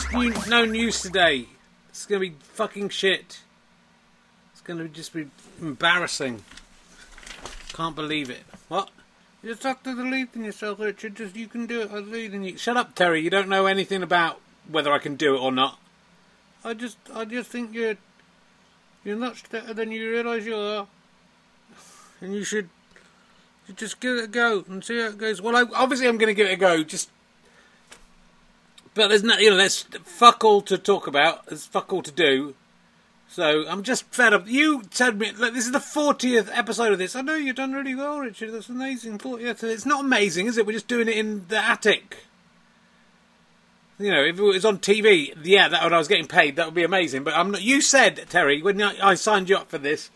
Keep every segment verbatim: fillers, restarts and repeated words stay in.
just new, no news today. It's going to be fucking shit. It's going to just be embarrassing. Can't believe it. What? You just have to believe in yourself, Richard. Just, you can do it. I believe in you. Shut up, Terry. You don't know anything about whether I can do it or not. I just, I just think you're, you're much better than you realise you are, and you should, you just give it a go and see how it goes. Well, I, obviously I'm going to give it a go. Just, but there's no, you know, there's fuck all to talk about. There's fuck all to do. So I'm just fed up. You told me, look, this is the fortieth episode of this. I know you've done really well, Richard. That's amazing. fortieth. It's not amazing, is it? We're just doing it in the attic. You know, if it was on T V, yeah, that when I was getting paid, that would be amazing. But I'm not. You said, Terry, when I signed you up for this,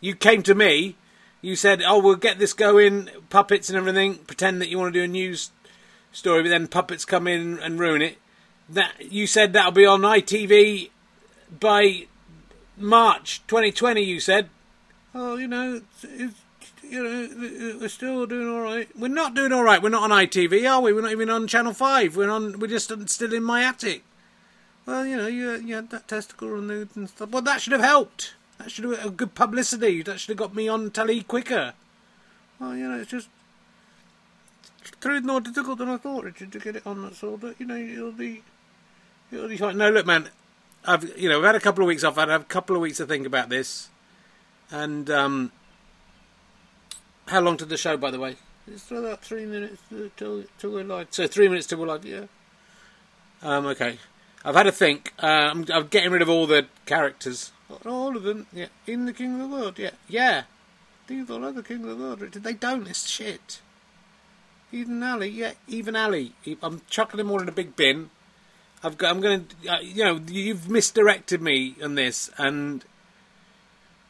you came to me. You said, "Oh, we'll get this going, puppets and everything. Pretend that you want to do a news story, but then puppets come in and ruin it." That you said that'll be on I T V by March twenty twenty, you said. Oh, you know, it's, it's, you know, we're still doing all right. We're not doing all right. We're not on I T V, are we? We're not even on Channel Five. We're on. We're just still in my attic. Well, you know, you, you had that testicle removed and stuff. Well, that should have helped. That should have a good publicity. That should have got me on telly quicker. Well, you know, it's just through more difficult than I thought, Richard, to get it on. That's all. But you know, it'll be, it'll be fine. No, look, man. I've, you know, I've had a couple of weeks off. I've had a couple of weeks to think about this. And, um, how long to the show, by the way? It's about three minutes till, till we're live. So three minutes till we're live, yeah. Um, okay. I've had a think. Uh, I'm, I'm getting rid of all the characters. All of them, yeah. In the King of the World, yeah. Yeah. These all other King of the World, Richard. They don't. It's shit. Even Ali, yeah. Even Ali. I'm chucking them all in a big bin. I've got, I'm going to, uh, you know, you've misdirected me on this, and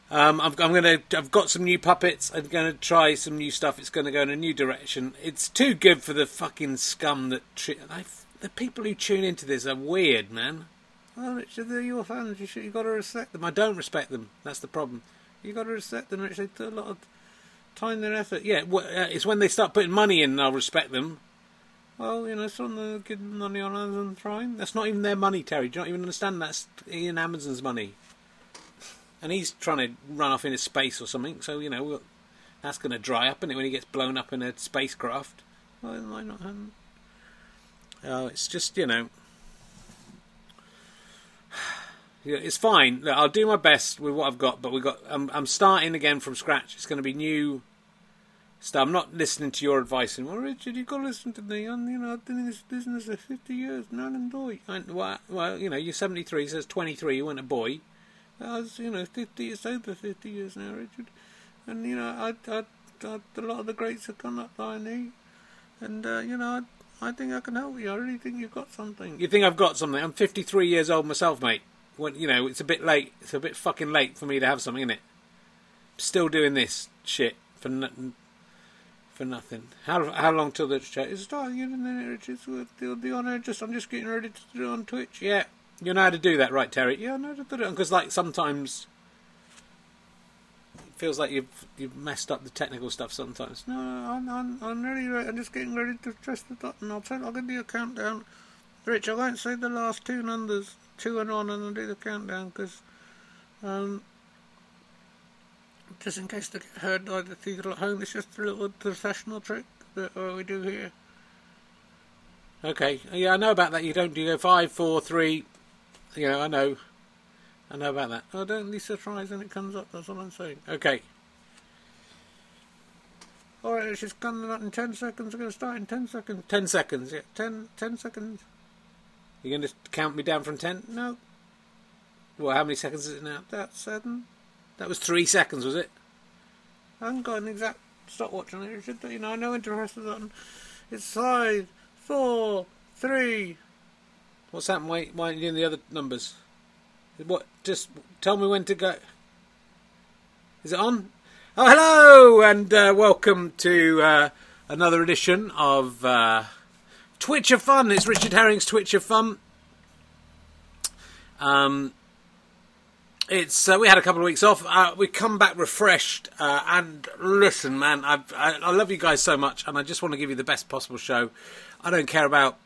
um, I've, I'm going to, I've got some new puppets. I'm going to try some new stuff. It's going to go in a new direction. It's too good for the fucking scum that, tri I've, the people who tune into this are weird, man. Well, Richard, they're your fans. You should, you've got to respect them. I don't respect them. That's the problem. You've got to respect them, Richard. They put a lot of time and effort. Yeah, well, uh, it's when they start putting money in, I'll respect them. Well, you know, someone giving money on Amazon Prime. That's not even their money, Terry. Do you not even understand? That's Ian Amazon's money. And he's trying to run off into space or something. So, you know, we'll, that's going to dry up, isn't it, when he gets blown up in a spacecraft? Well, it might not happen. Uh, it's just, you know... It's fine. Look, I'll do my best with what I've got, but we've got, I'm, I'm starting again from scratch. It's going to be new... So I'm not listening to your advice anymore. Well, Richard, you've got to listen to me. I'm, you know, I've been in this business for fifty years, and I'm a boy. Well, well, you know, you're seventy-three, so it's twenty-three, you weren't a boy. I was, you know, fifty, it's over fifty years now, Richard. And, you know, I, I, I, a lot of the greats have gone up by me. And, uh, you know, I, I think I can help you. I really think you've got something. You think I've got something? I'm fifty-three years old myself, mate. When, you know, it's a bit late. It's a bit fucking late for me to have something, isn't it? Still doing this shit for nothing. For nothing. How how long till the show? It's starting, isn't it, Richard? It'll be on there. Just I'm just getting ready to do it on Twitch. Yeah, you know how to do that, right, Terry? Yeah, I know how to put it on because like sometimes it feels like you've you've messed up the technical stuff sometimes. No, no I'm I'm I'm really right. I'm just getting ready to press the button. I'll tell. I'll give you a countdown, Rich. I won't say the last two numbers, two and on, and I'll do the countdown because um. Just in case they get heard by the people at home, it's just a little professional trick that uh, we do here. Okay, yeah, I know about that. You don't do you go five, four, three. You know, I know, I know about that. Oh, don't be surprised when it comes up. That's all I'm saying. Okay. All right, it's just coming up in ten seconds. We're going to start in ten seconds. Ten seconds, yeah. Ten, ten seconds. You're going to count me down from ten? No. Well, how many seconds is it now? That's seven. That was three seconds, was it? I haven't got an exact stopwatch on it, Richard, but you know, I know when to press the button. It's five, four, three. What's happened? Wait, why aren't you doing the other numbers? What? Just tell me when to go. Is it on? Oh, hello, and uh, welcome to uh, another edition of uh, Twitch of Fun. It's Richard Herring's Twitch of Fun. Um... It's uh, we had a couple of weeks off. Uh, we come back refreshed. Uh, and listen, man, I've, I I love you guys so much, and I just want to give you the best possible show. I don't care about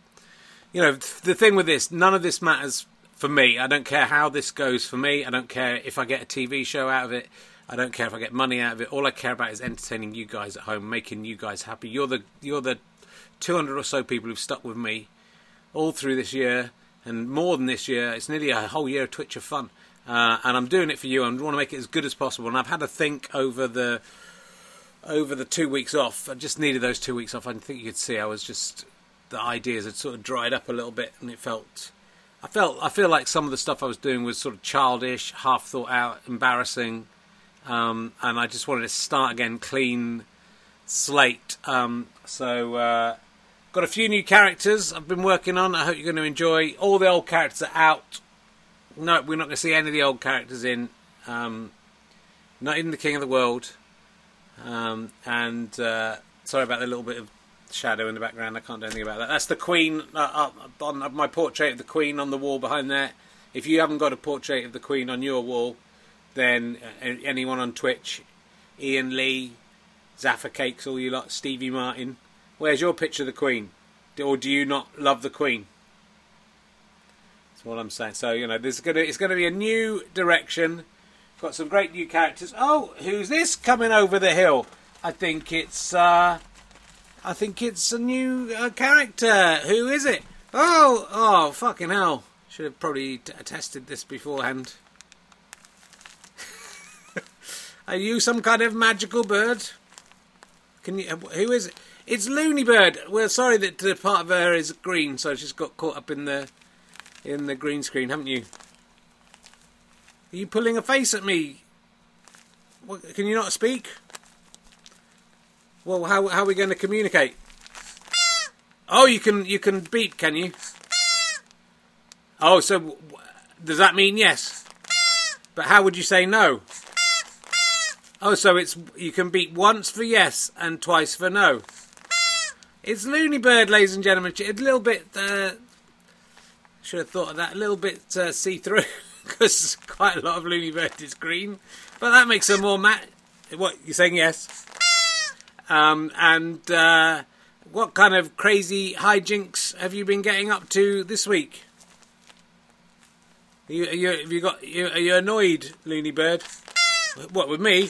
you know, the thing with this, none of this matters for me. I don't care how this goes for me. I don't care if I get a T V show out of it. I don't care if I get money out of it. All I care about is entertaining you guys at home, making you guys happy. You're the you're the two hundred or so people who've stuck with me all through this year, and more than this year. It's nearly a whole year of Twitch of fun. Uh, and I'm doing it for you. I want to make it as good as possible. And I've had to think over the over the two weeks off. I just needed those two weeks off. I think you could see I was just... the ideas had sort of dried up a little bit, and it felt... I felt I feel like some of the stuff I was doing was sort of childish, half thought out, embarrassing. Um, and I just wanted to start again, clean slate. Um, so... Uh, got a few new characters I've been working on. I hope you're going to enjoy. All the old characters are out. No, we're not going to see any of the old characters in. Um, not even the King of the World. Um, and uh, sorry about the little bit of shadow in the background. I can't do anything about that. That's the Queen uh, up on my portrait of the Queen on the wall behind there. If you haven't got a portrait of the Queen on your wall, then anyone on Twitch, Ian Lee, Zaffa Cakes, all you lot, Stevie Martin. Where's your picture of the Queen? Or do you not love the Queen? That's all I'm saying. So, you know, there's gonna, it's going to be a new direction. Got some great new characters. Oh, who's this coming over the hill? I think it's, uh, I think it's a new uh, character. Who is it? Oh, oh, fucking hell. Should have probably t tested this beforehand. Are you some kind of magical bird? Can you, who is it? It's Loony Bird. We're sorry that the part of her is green, so she's got caught up in the in the green screen, haven't you? Are you pulling a face at me? What, can you not speak? Well, how how are we going to communicate? Oh, you can you can beep, can you? Oh, so w does that mean yes? But how would you say no? Oh, so it's you can beep once for yes and twice for no. It's Loony Bird, ladies and gentlemen. A little bit, uh, should have thought of that, a little bit uh, see-through, because quite a lot of Loony Bird is green. But that makes her more matte. What, you're saying yes? Um, and uh, what kind of crazy hijinks have you been getting up to this week? Are you, are you, have you got, are you, are you annoyed, Loony Bird? What, with me?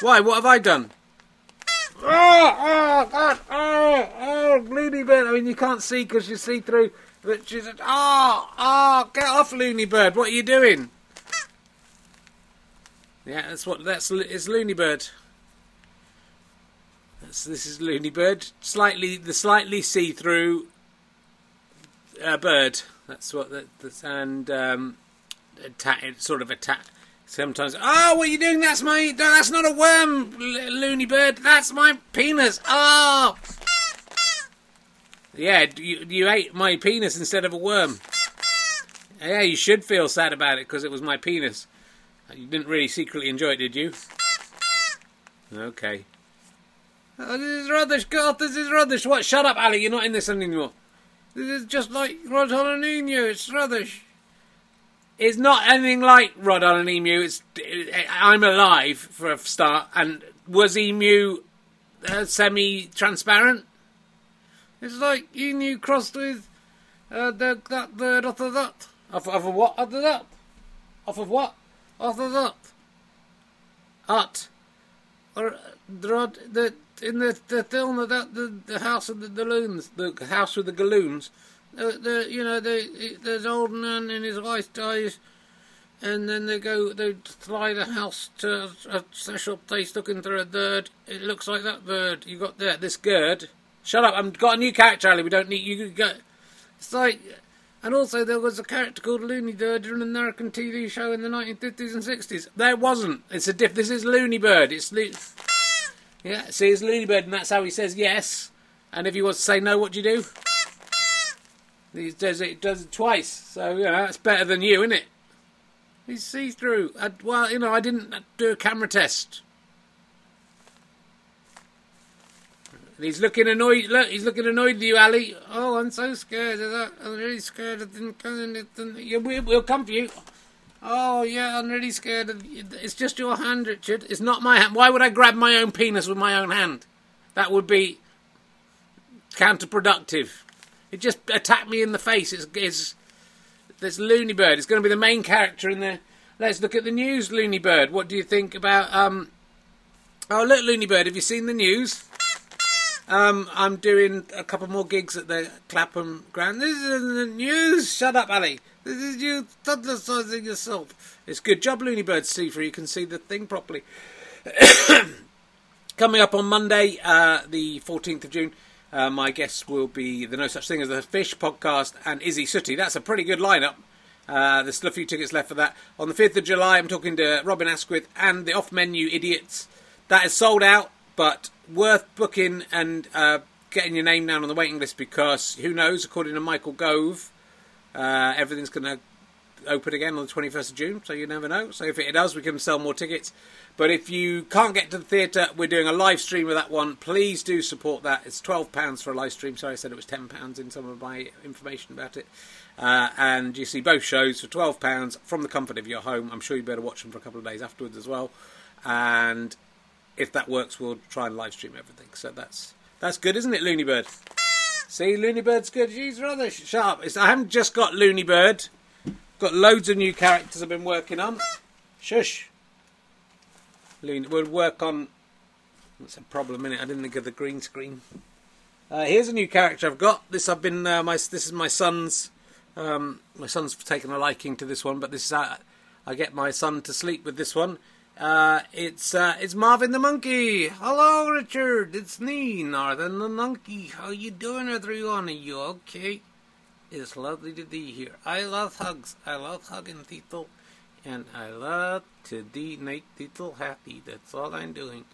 Why, what have I done? Oh, oh, God, oh, oh, Loony Bird. I mean, you can't see because you see through, but she's, oh, oh, get off, Loony Bird. What are you doing? Yeah, that's what, that's, it's Loony Bird. That's, this is Loony Bird. Slightly, the slightly see-through uh, bird. That's what, that, that's, and, um, attack, sort of attack. Sometimes, oh, what are you doing? That's my, that's not a worm, Loony Bird. That's my penis. Oh. Yeah, you, you ate my penis instead of a worm. Yeah, you should feel sad about it because it was my penis. You didn't really secretly enjoy it, did you? Okay. Oh, this is rubbish, God, this is rubbish. What? Shut up, Ali, you're not in this anymore. This is just like Rod Holonino, it's rubbish. It's not anything like Rod Allen Emu. It's, it, I'm alive, for a start. And was Emu uh, semi-transparent? It's like Emu crossed with uh, the, that bird off of that. Off of what? Off of that. Off of what? Off of that. At. Or, Rod, the, in the, the film of that, the, the house of the Galloons. The house with the Galloons. Uh, the, you know, the, there's old man and his wife dies, and then they go, they fly the house to a, a special place looking through a bird. It looks like that bird you got there, this gird. Shut up, I've got a new character, Ali, we don't need you. Go. It's like, and also there was a character called Loony Bird in an American T V show in the nineteen fifties and sixties. There wasn't. It's a diff, this is Loony Bird. It's, lo yeah, see, it's Loony Bird, and that's how he says yes. And if he wants to say no, what do you do? He does it, does it twice, so, you know, that's better than you, isn't it? He's see-through. Well, you know, I didn't do a camera test. And he's looking annoyed. Look, he's looking annoyed at you, Ali. Oh, I'm so scared of that. I'm really scared. I didn't come in. We'll come for you. Oh, yeah, I'm really scared of you. It's just your hand, Richard. It's not my hand. Why would I grab my own penis with my own hand? That would be counterproductive. It just attacked me in the face. It's, it's this Loony Bird. It's going to be the main character in the... Let's look at the news, Loony Bird. What do you think about... Um... Oh, look, Loony Bird, have you seen the news? Um, I'm doing a couple more gigs at the Clapham Grand. This is the news. Shut up, Ali. This is you toddlerising yourself. It's good job, Loony Bird, see through. You can see the thing properly. Coming up on Monday, uh, the fourteenth of June, uh, my guests will be the No Such Thing as the Fish podcast and Izzy Sooty. That's a pretty good lineup. Uh, there's still a few tickets left for that. On the fifth of July, I'm talking to Robin Asquith and the Off-Menu Idiots. That is sold out, but worth booking and uh, getting your name down on the waiting list because, who knows, according to Michael Gove, uh, everything's going to open again on the twenty-first of June, so you never know. So if it does, we can sell more tickets. But if you can't get to the theatre, we're doing a live stream of that one. Please do support that. It's twelve pounds for a live stream. Sorry, I said it was ten pounds in some of my information about it. Uh, and you see both shows for twelve pounds from the comfort of your home. I'm sure you better watch them for a couple of days afterwards as well. And if that works, we'll try and live stream everything. So that's that's good, isn't it, Loony Bird? See, Loony Bird's good. She's rather sharp. It's, I haven't just got Loony Bird. Got loads of new characters I've been working on. Shush. Loony, we'll work on... That's a problem, innit? I didn't think of the green screen. Uh, here's a new character I've got. This I've been. Uh, my this is my son's. Um, my son's taken a liking to this one, but this is how I get my son to sleep with this one. Uh, it's uh, it's Marvin the Monkey. Hello, Richard. It's me, Marvin the Monkey. How you doing, everyone? Are you okay? It's lovely to be here. I love hugs. I love hugging people. And I love to de make people happy. That's all I'm doing.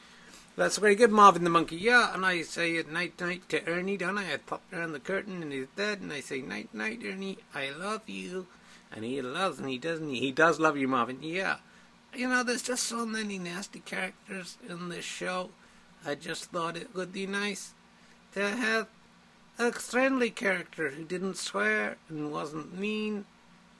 That's very good, Marvin the Monkey. Yeah, and I say at night, night to Ernie, don't I? I pop down the curtain and he's dead. And I say, night, night, Ernie. I love you. And he loves me, doesn't he? He does love you, Marvin. Yeah. You know, there's just so many nasty characters in this show. I just thought it would be nice to have a friendly character who didn't swear and wasn't mean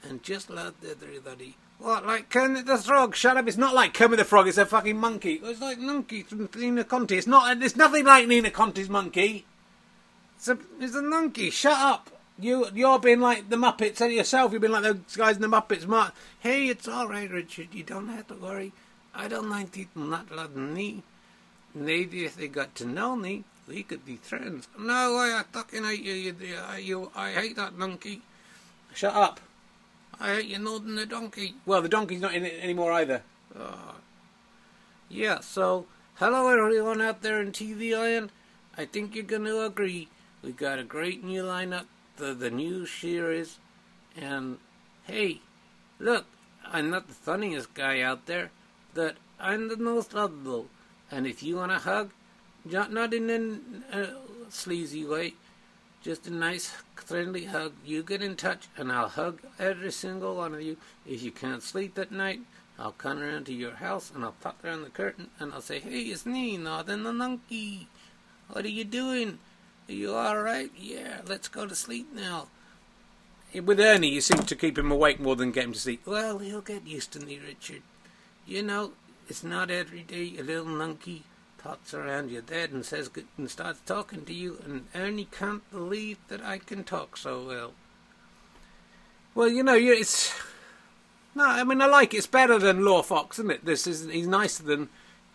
and just loved everybody. What, like Kermit the Frog? Shut up, it's not like Kermit the Frog, it's a fucking monkey. It's like Monkey from Nina Conti. It's not, it's nothing like Nina Conti's monkey. It's a, it's a monkey, shut up. You, you're being like the Muppets yourself, you've been like those guys in the Muppets. Mark, hey, it's alright, Richard, you don't have to worry. I don't like people not loving me. Maybe if they got to know me, we could be friends. No, I fucking hate you, you, you, I hate that monkey. Shut up. I hate you more than the donkey. Well, the donkey's not in it anymore either. Oh. Yeah, so, hello everyone out there in T V Land. I think you're going to agree. We've got a great new lineup for the new series. And, hey, look, I'm not the funniest guy out there, but I'm the most lovable. And if you want a hug, Not, not in a uh, sleazy way, just a nice, friendly hug. You get in touch, and I'll hug every single one of you. If you can't sleep that night, I'll come around to your house, and I'll pop around the curtain, and I'll say, hey, it's me, Northern the Monkey. What are you doing? Are you all right? Yeah, let's go to sleep now. With Ernie, you seem to keep him awake more than get him to sleep. Well, he'll get used to me, Richard. You know, it's not every day a little monkey pops around your dad and says good and starts talking to you, and Ernie can't believe that I can talk so well. Well, you know, it's no. I mean, I like it. It's better than Law Fox, isn't it? This is he's nicer than,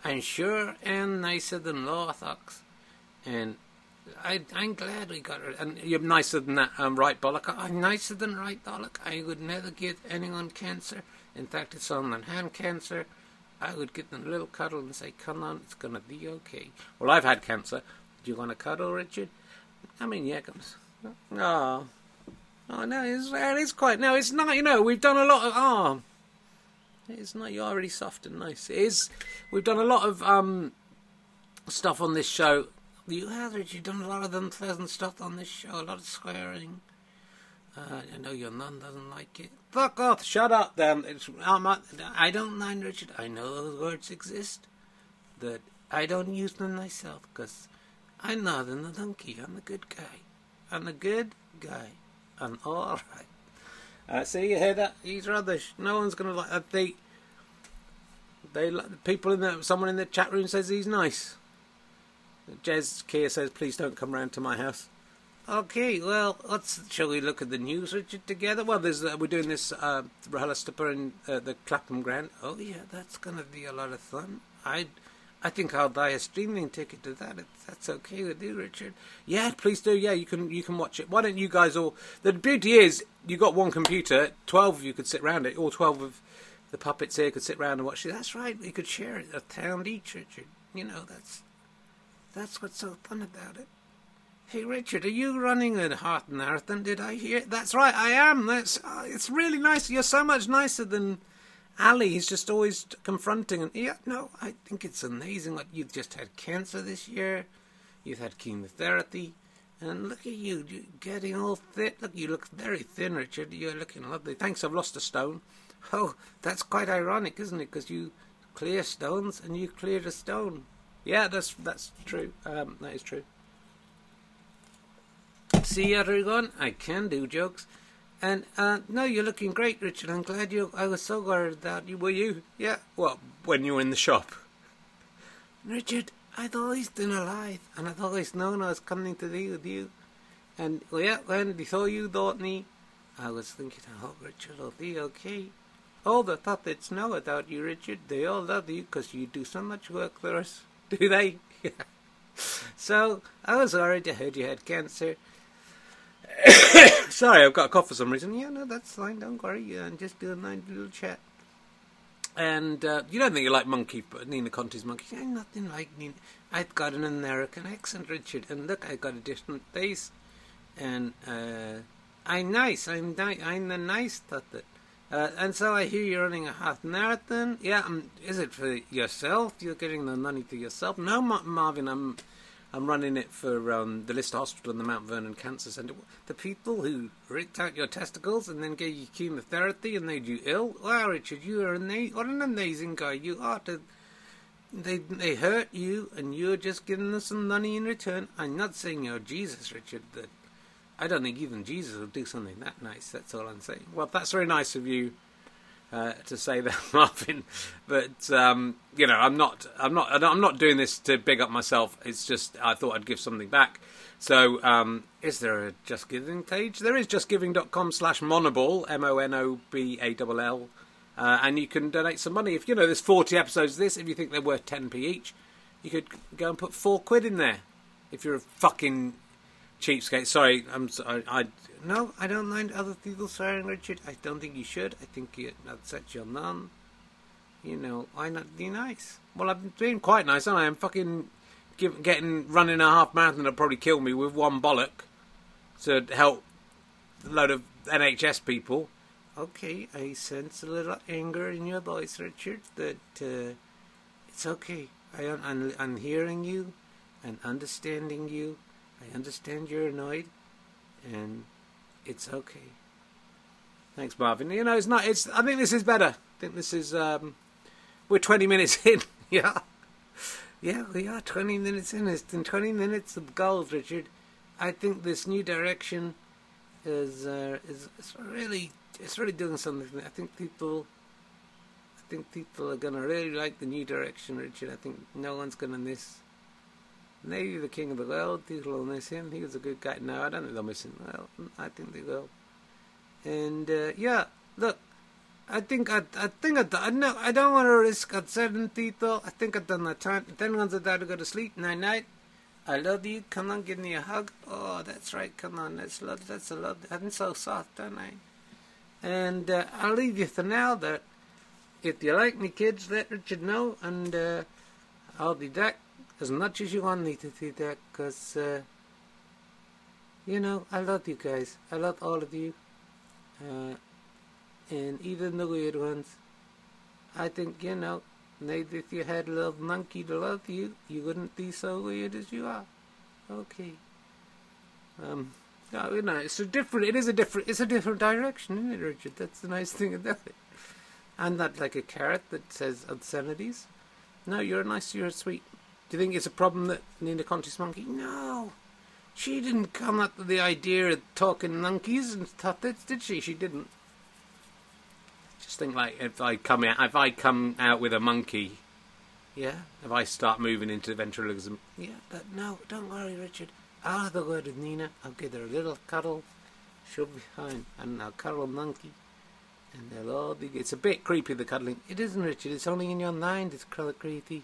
I'm sure, and nicer than Law Fox, and I, I'm glad we got it. And you're nicer than that, um, Right Bollock. I'm nicer than Right Bollock. I would never give anyone cancer. In fact, it's on hand cancer. I would give them a little cuddle and say, come on, it's going to be okay. Well, I've had cancer. Do you want a cuddle, Richard? I mean, yeah, comes. Oh. Oh, no, it's, it's quite... No, it's not, you know, we've done a lot of... Oh. It's not, you're already soft and nice. It is. We've done a lot of um stuff on this show. You have, Richard, you've done a lot of unpleasant stuff on this show. A lot of swearing. Uh, I know your nun doesn't like it. Fuck off! Shut up, then. It's, I'm not, I don't mind, Richard. I know those words exist, but I don't use them myself, because I'm not in the donkey. I'm a good guy. I'm a good guy. I'm all right. Uh, see, you hear that? He's rubbish. No one's going to like that. They, they like, people in the, someone in the chat room says he's nice. Jez Keir says, please don't come round to my house. Okay, well, let's shall we look at the news, Richard, together? Well, there's uh, we're doing this uh, Rahula Stipper in uh, the Clapham Grand. Oh yeah, that's gonna be a lot of fun. I, I think I'll buy a streaming ticket to that. If that's okay with you, Richard? Yeah, please do. Yeah, you can you can watch it. Why don't you guys all? The beauty is you got one computer. Twelve of you could sit round it. All twelve of the puppets here could sit round and watch it. That's right. We could share it a pound each, Richard. You know that's, that's what's so fun about it. Hey Richard, are you running a half marathon? Did I hear? That's right, I am. That's uh, it's really nice. You're so much nicer than Ali. He's just always confronting. And yeah, no, I think it's amazing. Like you've just had cancer this year, you've had chemotherapy, and look at you, you're getting all fit. Look, you look very thin, Richard. You're looking lovely. Thanks. I've lost a stone. Oh, that's quite ironic, isn't it? Because you clear stones and you cleared a stone. Yeah, that's that's true. Um, that is true. See everyone, I can do jokes, and uh, no, you're looking great, Richard. I'm glad you. I was so worried that you were you. Yeah, well, when you were in the shop, Richard. I'd always been alive, and I'd always known I was coming to be with you. And well, yeah, when they saw you, thought me, I was thinking, I hope Richard will be okay. All the puppets know about you, Richard. They all love you because you do so much work for us, do they? So I was worried. I heard you had cancer. Sorry, I've got a cough for some reason. Yeah, no, that's fine. Don't worry. I'm just doing my little chat. And uh, you don't think you like monkey, but Nina Conti's monkey? Yeah, nothing like Nina. I've got an American accent, Richard. And look, I've got a different face. And uh, I'm nice. I'm ni I'm the nice puppet. Uh, and so I hear you're running a half marathon. Yeah, um, is it for yourself? You're getting the money to yourself? No, Ma Marvin, I'm... I'm running it for um, the Lister Hospital and the Mount Vernon Cancer Centre. The people who ripped out your testicles and then gave you chemotherapy and made you ill. Wow, Richard, you are an what an amazing guy you are. To, they they hurt you and you're just giving them some money in return. I'm not saying you're Jesus, Richard. But I don't think even Jesus would do something that nice. That's all I'm saying. Well, that's very nice of you. Uh, to say that, Marvin, but um, you know, I'm not, I'm not, I'm not doing this to big up myself. It's just I thought I'd give something back. So, um, is there a Just Giving page? There is justgiving dot com slash monoball, M O N O B A L L, uh, and you can donate some money. If you know, there's forty episodes of this. If you think they're worth ten p each, you could go and put four quid in there. If you're a fucking cheapskate, sorry, I'm sorry, I. No, I don't mind other people swearing, Richard. I don't think you should. I think you're not such your nun. You know, why not be nice? Well, I've been being quite nice, aren't I? I'm fucking give, getting running a half marathon that'll probably kill me with one bollock to help a load of N H S people. Okay, I sense a little anger in your voice, Richard. That uh, it's okay. I, I'm, I'm hearing you and understanding you. I understand you're annoyed and. It's okay. Thanks, Marvin. You know, it's not. It's. I think this is better. I think this is. Um, we're twenty minutes in. Yeah, yeah, we are twenty minutes in. It's in twenty minutes of gold, Richard. I think this new direction is uh, is it's really it's really doing something. I think people. I think people are gonna really like the new direction, Richard. I think no one's gonna miss. Maybe the King of the World, people will miss him. He was a good guy. No, I don't think they'll miss him. Well, I think they will. And uh, yeah, look, I think I, I think I, I know I don't want to risk uncertainty, though. I think I've done my time. Then once I die to go to sleep, night night. I love you. Come on, give me a hug. Oh, that's right. Come on, that's love. That's a love. I'm so soft, aren't I? And uh, I'll leave you for now. That if you like me, kids, let Richard know, and uh, I'll be back. As much as you want me to do that, because, uh, you know, I love you guys. I love all of you. Uh, and even the weird ones. I think, you know, maybe if you had a little monkey to love you, you wouldn't be so weird as you are. Okay. Um, no, you know, it's a different, it is a different, it's a different direction, isn't it, Richard? That's the nice thing about it. I'm not like a carrot that says obscenities. No, you're nice, you're sweet. Do you think it's a problem that Nina Conti's monkey? No. She didn't come up with the idea of talking monkeys and puppets, did she? She didn't. I just think, like, if I come out, if I come out with a monkey, yeah, if I start moving into ventriloquism, yeah, but no, don't worry, Richard. I'll have a word with Nina. I'll get her a little cuddle. She'll be home. And I'll cuddle Monkey. And they'll all be... It's a bit creepy, the cuddling. It isn't, Richard. It's only in your mind it's creepy.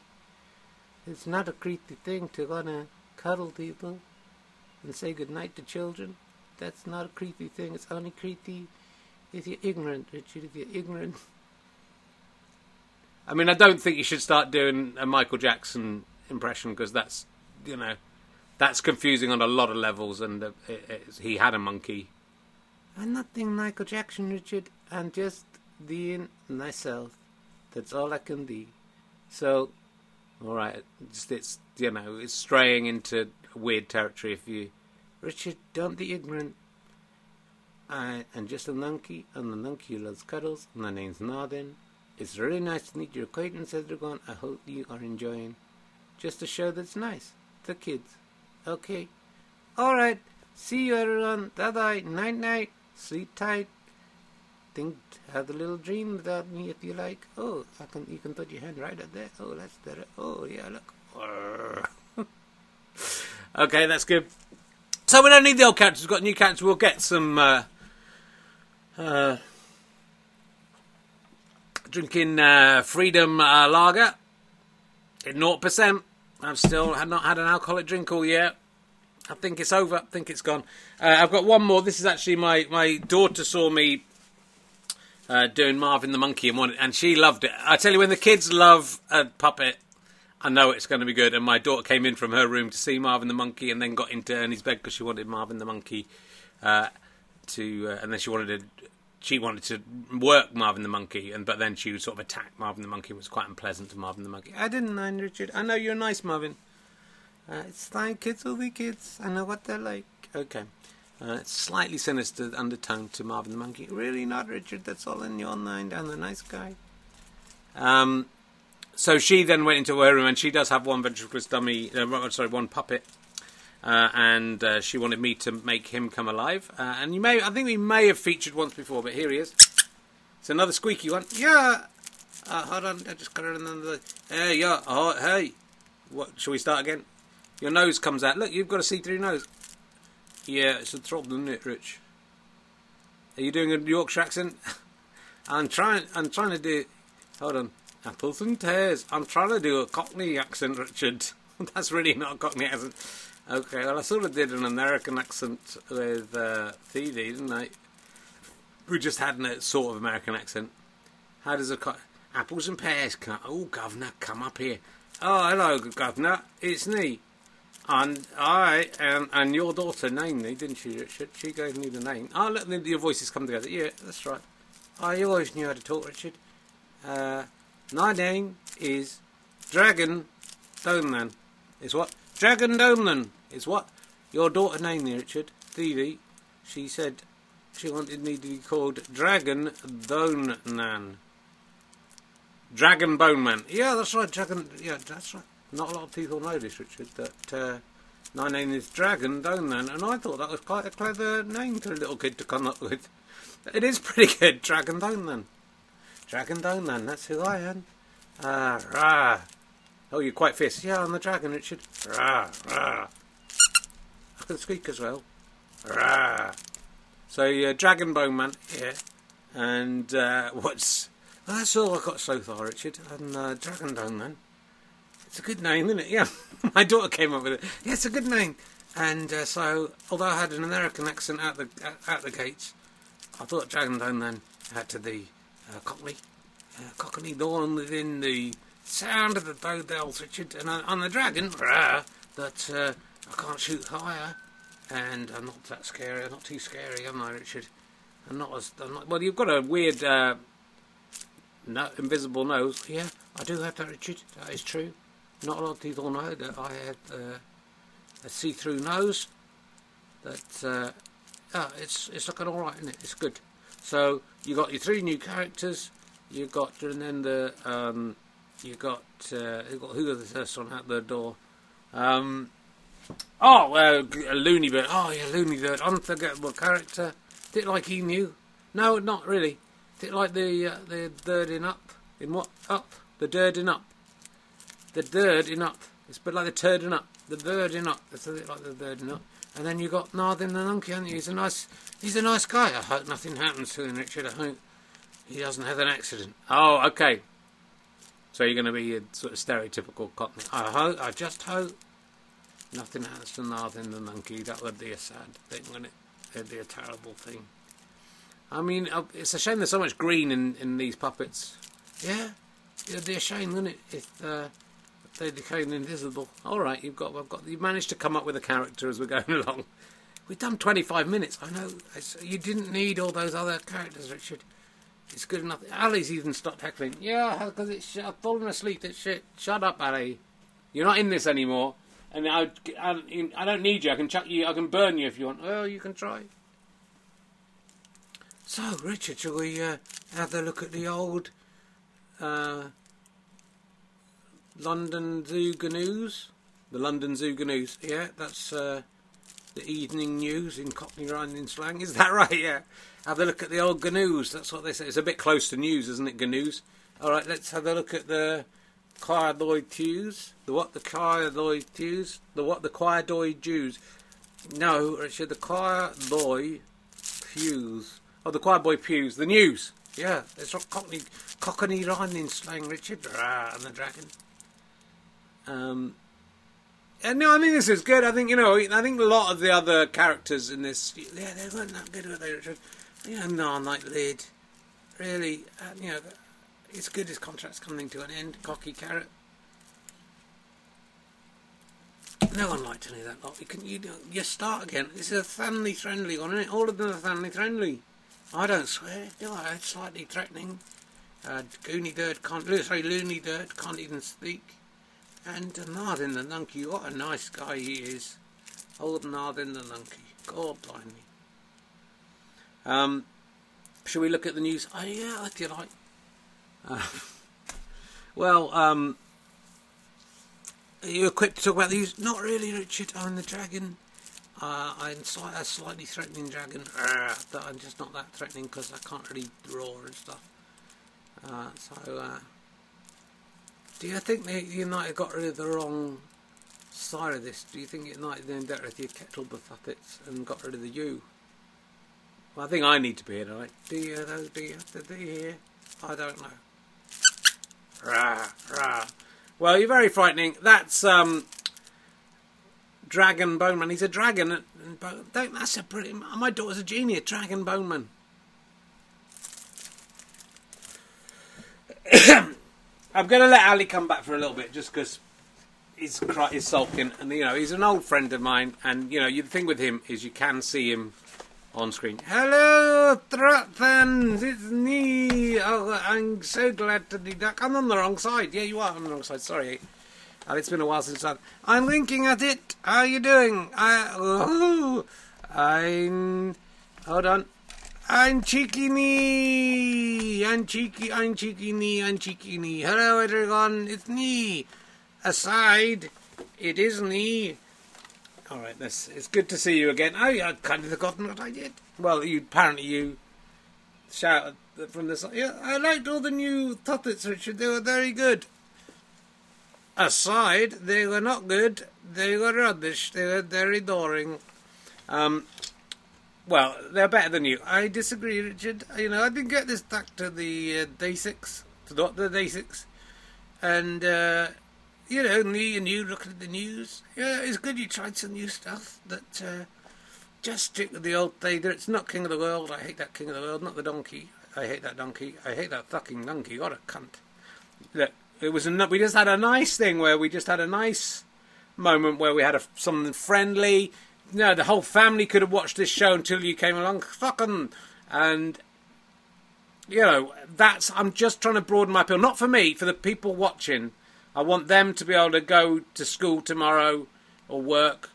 It's not a creepy thing to want to cuddle people and say goodnight to children. That's not a creepy thing. It's only creepy if you're ignorant, Richard. If you're ignorant. I mean, I don't think you should start doing a Michael Jackson impression because that's, you know, that's confusing on a lot of levels. And it, it, he had a monkey. I'm not doing Michael Jackson, Richard. I'm just being myself. That's all I can be. So, all right, just it's you know, it's straying into weird territory. If you, Richard, don't be ignorant. I am just a monkey, and the monkey loves cuddles. My name's Marvin. It's really nice to meet your acquaintance, Edrigon. I hope you are enjoying just a show that's nice. The kids. Okay. All right. See you, everyone. Bye-bye. Night-night. Sleep tight. Think, have a little dream without me if you like. Oh, I can. You can put your hand right up there. Oh, that's better. Oh, yeah, look. Okay, that's good. So we don't need the old characters. We've got new characters. We'll get some... Uh, uh, Drinking uh, Freedom uh, Lager at zero percent. I've still have not had an alcoholic drink all year. I think it's over. I think it's gone. Uh, I've got one more. This is actually my, my daughter saw me uh, doing Marvin the Monkey and wanted, and she loved it. I tell you, when the kids love a puppet, I know it's going to be good. And my daughter came in from her room to see Marvin the Monkey and then got into Ernie's bed because she wanted Marvin the Monkey uh, to... Uh, and then she wanted to... She wanted to work Marvin the Monkey, and but then she would sort of attack Marvin the Monkey. It was quite unpleasant to Marvin the Monkey. I didn't mind, Richard. I know you're nice, Marvin. Uh, it's fine. Kids will be kids. I know what they're like. Okay. Uh, slightly sinister undertone to Marvin the Monkey. Really not, Richard. That's all in your mind. I'm a nice guy. Um, so she then went into her room, and she does have one ventriloquist dummy. Uh, sorry, one puppet. Uh, and uh, she wanted me to make him come alive. Uh, and you may, I think we may have featured once before, but here he is. It's another squeaky one. Yeah. Uh, hold on, I just got another. Hey, yeah. Oh, hey. What? Shall we start again? Your nose comes out. Look, you've got a see-through nose. Yeah, it's a problem, isn't it, Rich? Are you doing a Yorkshire accent? I'm trying. I'm trying to do. Hold on. Apples and pears. I'm trying to do a Cockney accent, Richard. That's really not a Cockney accent. Okay, well, I sort of did an American accent with uh, Phoebe, didn't I? We just had a sort of American accent. How does a... Co apples and pears, come... Oh, Governor, come up here. Oh, hello, Governor. It's me. And I... And, and your daughter named me, didn't she, Richard? She gave me the name. Oh, look, your voices come together. Yeah, that's right. Oh, you always knew how to talk, Richard. Uh, my name is Dragon Boneman. It's what? Dragon Boneman. It's what your daughter named me, Richard. Phoebe. She said she wanted me to be called Dragon Boneman. Dragon Boneman. Yeah, that's right. Dragon. Yeah, that's right. Not a lot of people know this, Richard. That uh, my name is Dragon Boneman, and I thought that was quite a clever name for a little kid to come up with. It is pretty good. Dragon Boneman. Dragon Boneman. That's who I am. Ah, uh, rah. Oh, you're quite fierce. Yeah, I'm the dragon, Richard. Rah, rah. I can squeak as well. Rah. So, you're uh, Dragon Boneman. Yeah. And, uh, what's... Well, that's all I've got so far, Richard. I'm uh, Dragon Boneman. It's a good name, isn't it? Yeah. My daughter came up with it. Yeah, it's a good name. And uh, so, although I had an American accent out the out, out the gates, I thought Dragon Boneman had to be uh, Cockney. Uh, Cockney born within the... sound of the bow bells, Richard, and I'm the dragon, rah, that uh, I can't shoot higher, and I'm not that scary, I'm not too scary, am I, Richard? I'm not as, I'm not, well, you've got a weird, uh, no, invisible nose. Yeah, I do have that, Richard, that is true. Not a lot of people know that I had uh, a see-through nose, that, uh, oh, it's, it's looking alright, isn't it? It's good. So, you got your three new characters, you got, and then the, um, You got, uh, got who was the first one out the door? Um, oh, uh, a Loony Bird. Oh, yeah, Loony Bird. Unforgettable character. Did it like Emu? No, not really. Did it like the uh, the Bird in Up? In what? Up. The Dird in Up. The Dird in Up. It's a bit like the Turd in Up. the birdie up. That's a bit like the birdie up. And then you got Marvin the Monkey, haven't you? He's a nice, he's a nice guy. I hope nothing happens to him, Richard. I hope he doesn't have an accident. Oh, okay. So you're going to be a sort of stereotypical Cockney. I hope, I just hope nothing happens to Marvin the Monkey. That would be a sad thing, wouldn't it? That'd be a terrible thing. I mean, it's a shame there's so much green in, in these puppets. Yeah, it'd be a shame, wouldn't it, if uh, they became invisible. All right, you've got, I've got, you've managed to come up with a character as we're going along. We've done twenty-five minutes. I know you didn't need all those other characters, Richard. It's good enough. Ali's even stopped heckling. Yeah, because it's I've fallen asleep. It's shit. Shut up, Ali. You're not in this anymore. And I, I, I don't need you. I can chuck you. I can burn you if you want. Oh, you can try. So, Richard, shall we uh, have a look at the old uh, London Zooga News? The London Zooga News, yeah, that's uh, the evening news in Cockney rhyming slang. Is that right? Yeah. Have a look at the old Ganoos. That's what they say. It's a bit close to news, isn't it, Ganoos? All right, let's have a look at the Quiadoid Jews. The what? The Quiadoid Jews. The what? The Quiadoid Jews. No, Richard, the Quiadoid Jews. Oh, the Choir Boy Pews, the news. Yeah, it's not Cockney, Cockney rhyming slang, Richard. Rah, and the dragon. Um, and no, I think this is good. I think, you know, I think a lot of the other characters in this, yeah, they weren't that good, were they, Richard? You know, Narn like Lid. Really, uh, you know, it's good his contract's coming to an end. Cocky Carrot. No one liked any of that lot. You can, you, you start again. This is a family friendly one, isn't it? All of them are family friendly. I don't swear, do I? It's slightly threatening. Uh, Goony Bird can't, sorry, Loony Bird can't even speak. And uh, Marvin the Monkey, what a nice guy he is. Old Marvin the Monkey. God blimey. Um, shall we look at the news? Oh yeah, if you like. Uh, well, um, are you equipped to talk about these? Not really, Richard. I'm the dragon. Uh, I'm a slightly threatening dragon, but I'm just not that threatening because I can't really roar and stuff. Uh, so, uh, do you think the United got rid of the wrong side of this? Do you think United then better with your kettle buffets and got rid of the U? Well, I think I need to be in, alright? Do you though? Do you have to be here? I don't know. Rah, rah. Well, you're very frightening. That's, um... Dragon Boneman. He's a dragon. Don't, that's a brilliant... My daughter's a genius. Dragon Boneman. I'm going to let Ali come back for a little bit, just because he's, he's sulking. And, you know, he's an old friend of mine. And, you know, the thing with him is you can see him on screen. Hello, Trot fans. It's me. Oh, I'm so glad to be back. I'm on the wrong side. Yeah, you are on the wrong side. Sorry. Uh, it's been a while since I've... I'm winking at it. How are you doing? I, oh, I'm... Hold on. I'm cheeky-nee. I'm cheeky, I'm cheeky-nee, I'm cheeky-nee. Hello, everyone. It's me. Aside, it is me. All right, that's, it's good to see you again. Oh, yeah, I'd kind of forgotten what I did. Well, you apparently you shouted from the side. Yeah, I liked all the new puppets, Richard. They were very good. Aside, they were not good, they were rubbish, they were very boring. Um, well, they're better than you. I disagree, Richard. You know, I did get this back to the uh, basics, to the, the basics, and, uh, you know, me and you looking at the news. Yeah, it's good you tried some new stuff, but uh, just stick with the old fader. It's not King of the World, I hate that King of the World, not the donkey. I hate that donkey, I hate that fucking donkey, what a cunt. Look. It was a, we just had a nice thing where we just had a nice moment where we had a, something friendly. You know, the whole family could have watched this show until you came along. Fuck 'em. And, you know, that's... I'm just trying to broaden my appeal. Not for me, for the people watching. I want them to be able to go to school tomorrow or work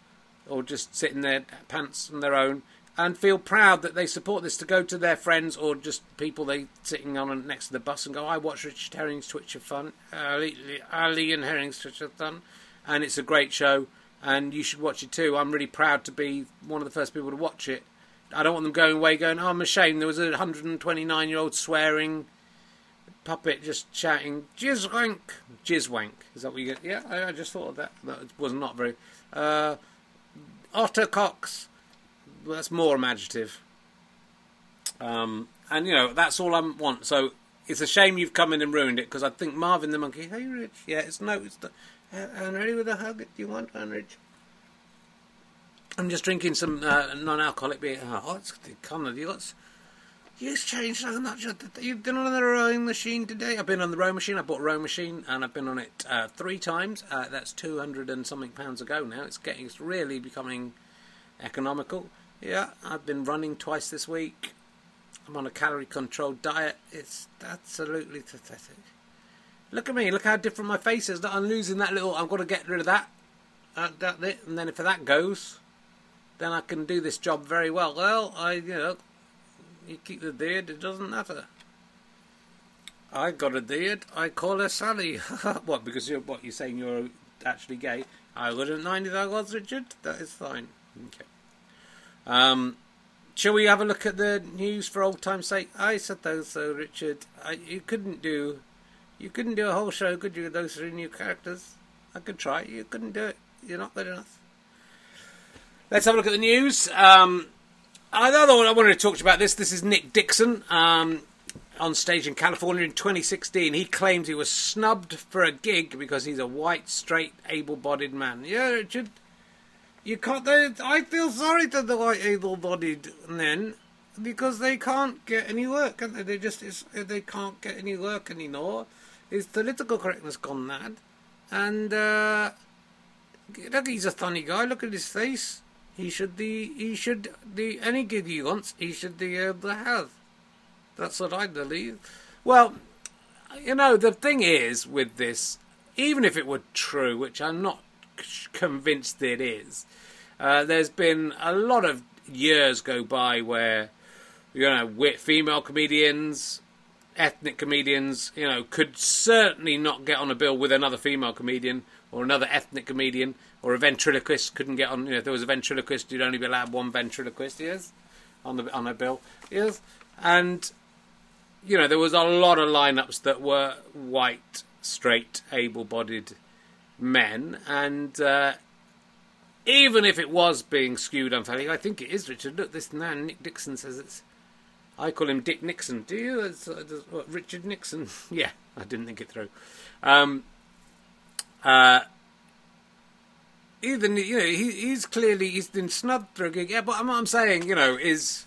or just sit in their pants on their own and feel proud that they support this, to go to their friends or just people they sitting on next to the bus and go, I watch Richard Herring's Twitch of Fun, Ali, Ali and Herring's Twitch of Fun, and it's a great show, and you should watch it too. I'm really proud to be one of the first people to watch it. I don't want them going away going, oh, I'm ashamed, there was a one hundred twenty-nine-year-old swearing puppet just shouting, jizzwank, jizzwank. Is that what you get? Yeah, I, I just thought of that. That was not very... Uh, otter cocks. Well, that's more imaginative. Um, and, you know, that's all I want. So it's a shame you've come in and ruined it, because I think Marvin the Monkey, hey, Rich, yeah, it's no, it's the, I'm ready with a hug. Do you want one, Rich? I'm just drinking some uh, non-alcoholic beer. Oh, it's Conrad, you got... You changed. I'm not sure. You've been on the rowing machine today. I've been on the rowing machine. I bought a rowing machine, and I've been on it uh, three times. Uh, that's two hundred and something pounds ago now. It's getting. It's really becoming economical. Yeah, I've been running twice this week. I'm on a calorie-controlled diet. It's absolutely pathetic. Look at me. Look how different my face is. I'm losing that little. I've got to get rid of that. Uh, that bit, and then if that goes, then I can do this job very well. Well, I you know. You keep the beard, it doesn't matter. I got a beard, I call her Sally. What, because you're, what, you're saying you're actually gay? I wouldn't mind if I was, Richard. That is fine. Okay. Um, shall we have a look at the news for old time's sake? I suppose so, Richard. I, you couldn't do... You couldn't do a whole show, could you, with those three new characters? I could try. You couldn't do it. You're not good enough. Let's have a look at the news. Um... Another one I wanted to talk to you about, this, this is Nick Dixon, um, on stage in California in twenty sixteen. He claims he was snubbed for a gig because he's a white, straight, able-bodied man. Yeah, Richard, you can't, they, I feel sorry to the white, able-bodied men, because they can't get any work, can't they? They just, it's, they can't get any work anymore. His political correctness gone mad. And, uh, look, he's a funny guy, look at his face. He should the he should the any gig he wants. He should be able to have. That's what I believe. Well, you know the thing is with this, even if it were true, which I'm not convinced it is, uh, there's been a lot of years go by where you know female comedians, ethnic comedians, you know, could certainly not get on a bill with another female comedian or another ethnic comedian. Or a ventriloquist couldn't get on. You know, if there was a ventriloquist, you'd only be allowed one ventriloquist. Yes, on the on a bill. Yes, and you know there was a lot of lineups that were white, straight, able-bodied men. And uh, even if it was being skewed unfairly, I think it is. Richard, look, this man Nick Dixon says it's. I call him Dick Nixon. Do you? It's, it's, what, Richard Nixon. Yeah, I didn't think it through. Um. Uh. Even, you know, he, he's clearly, he's been snubbed for a gig. Yeah, but what I'm saying, you know, is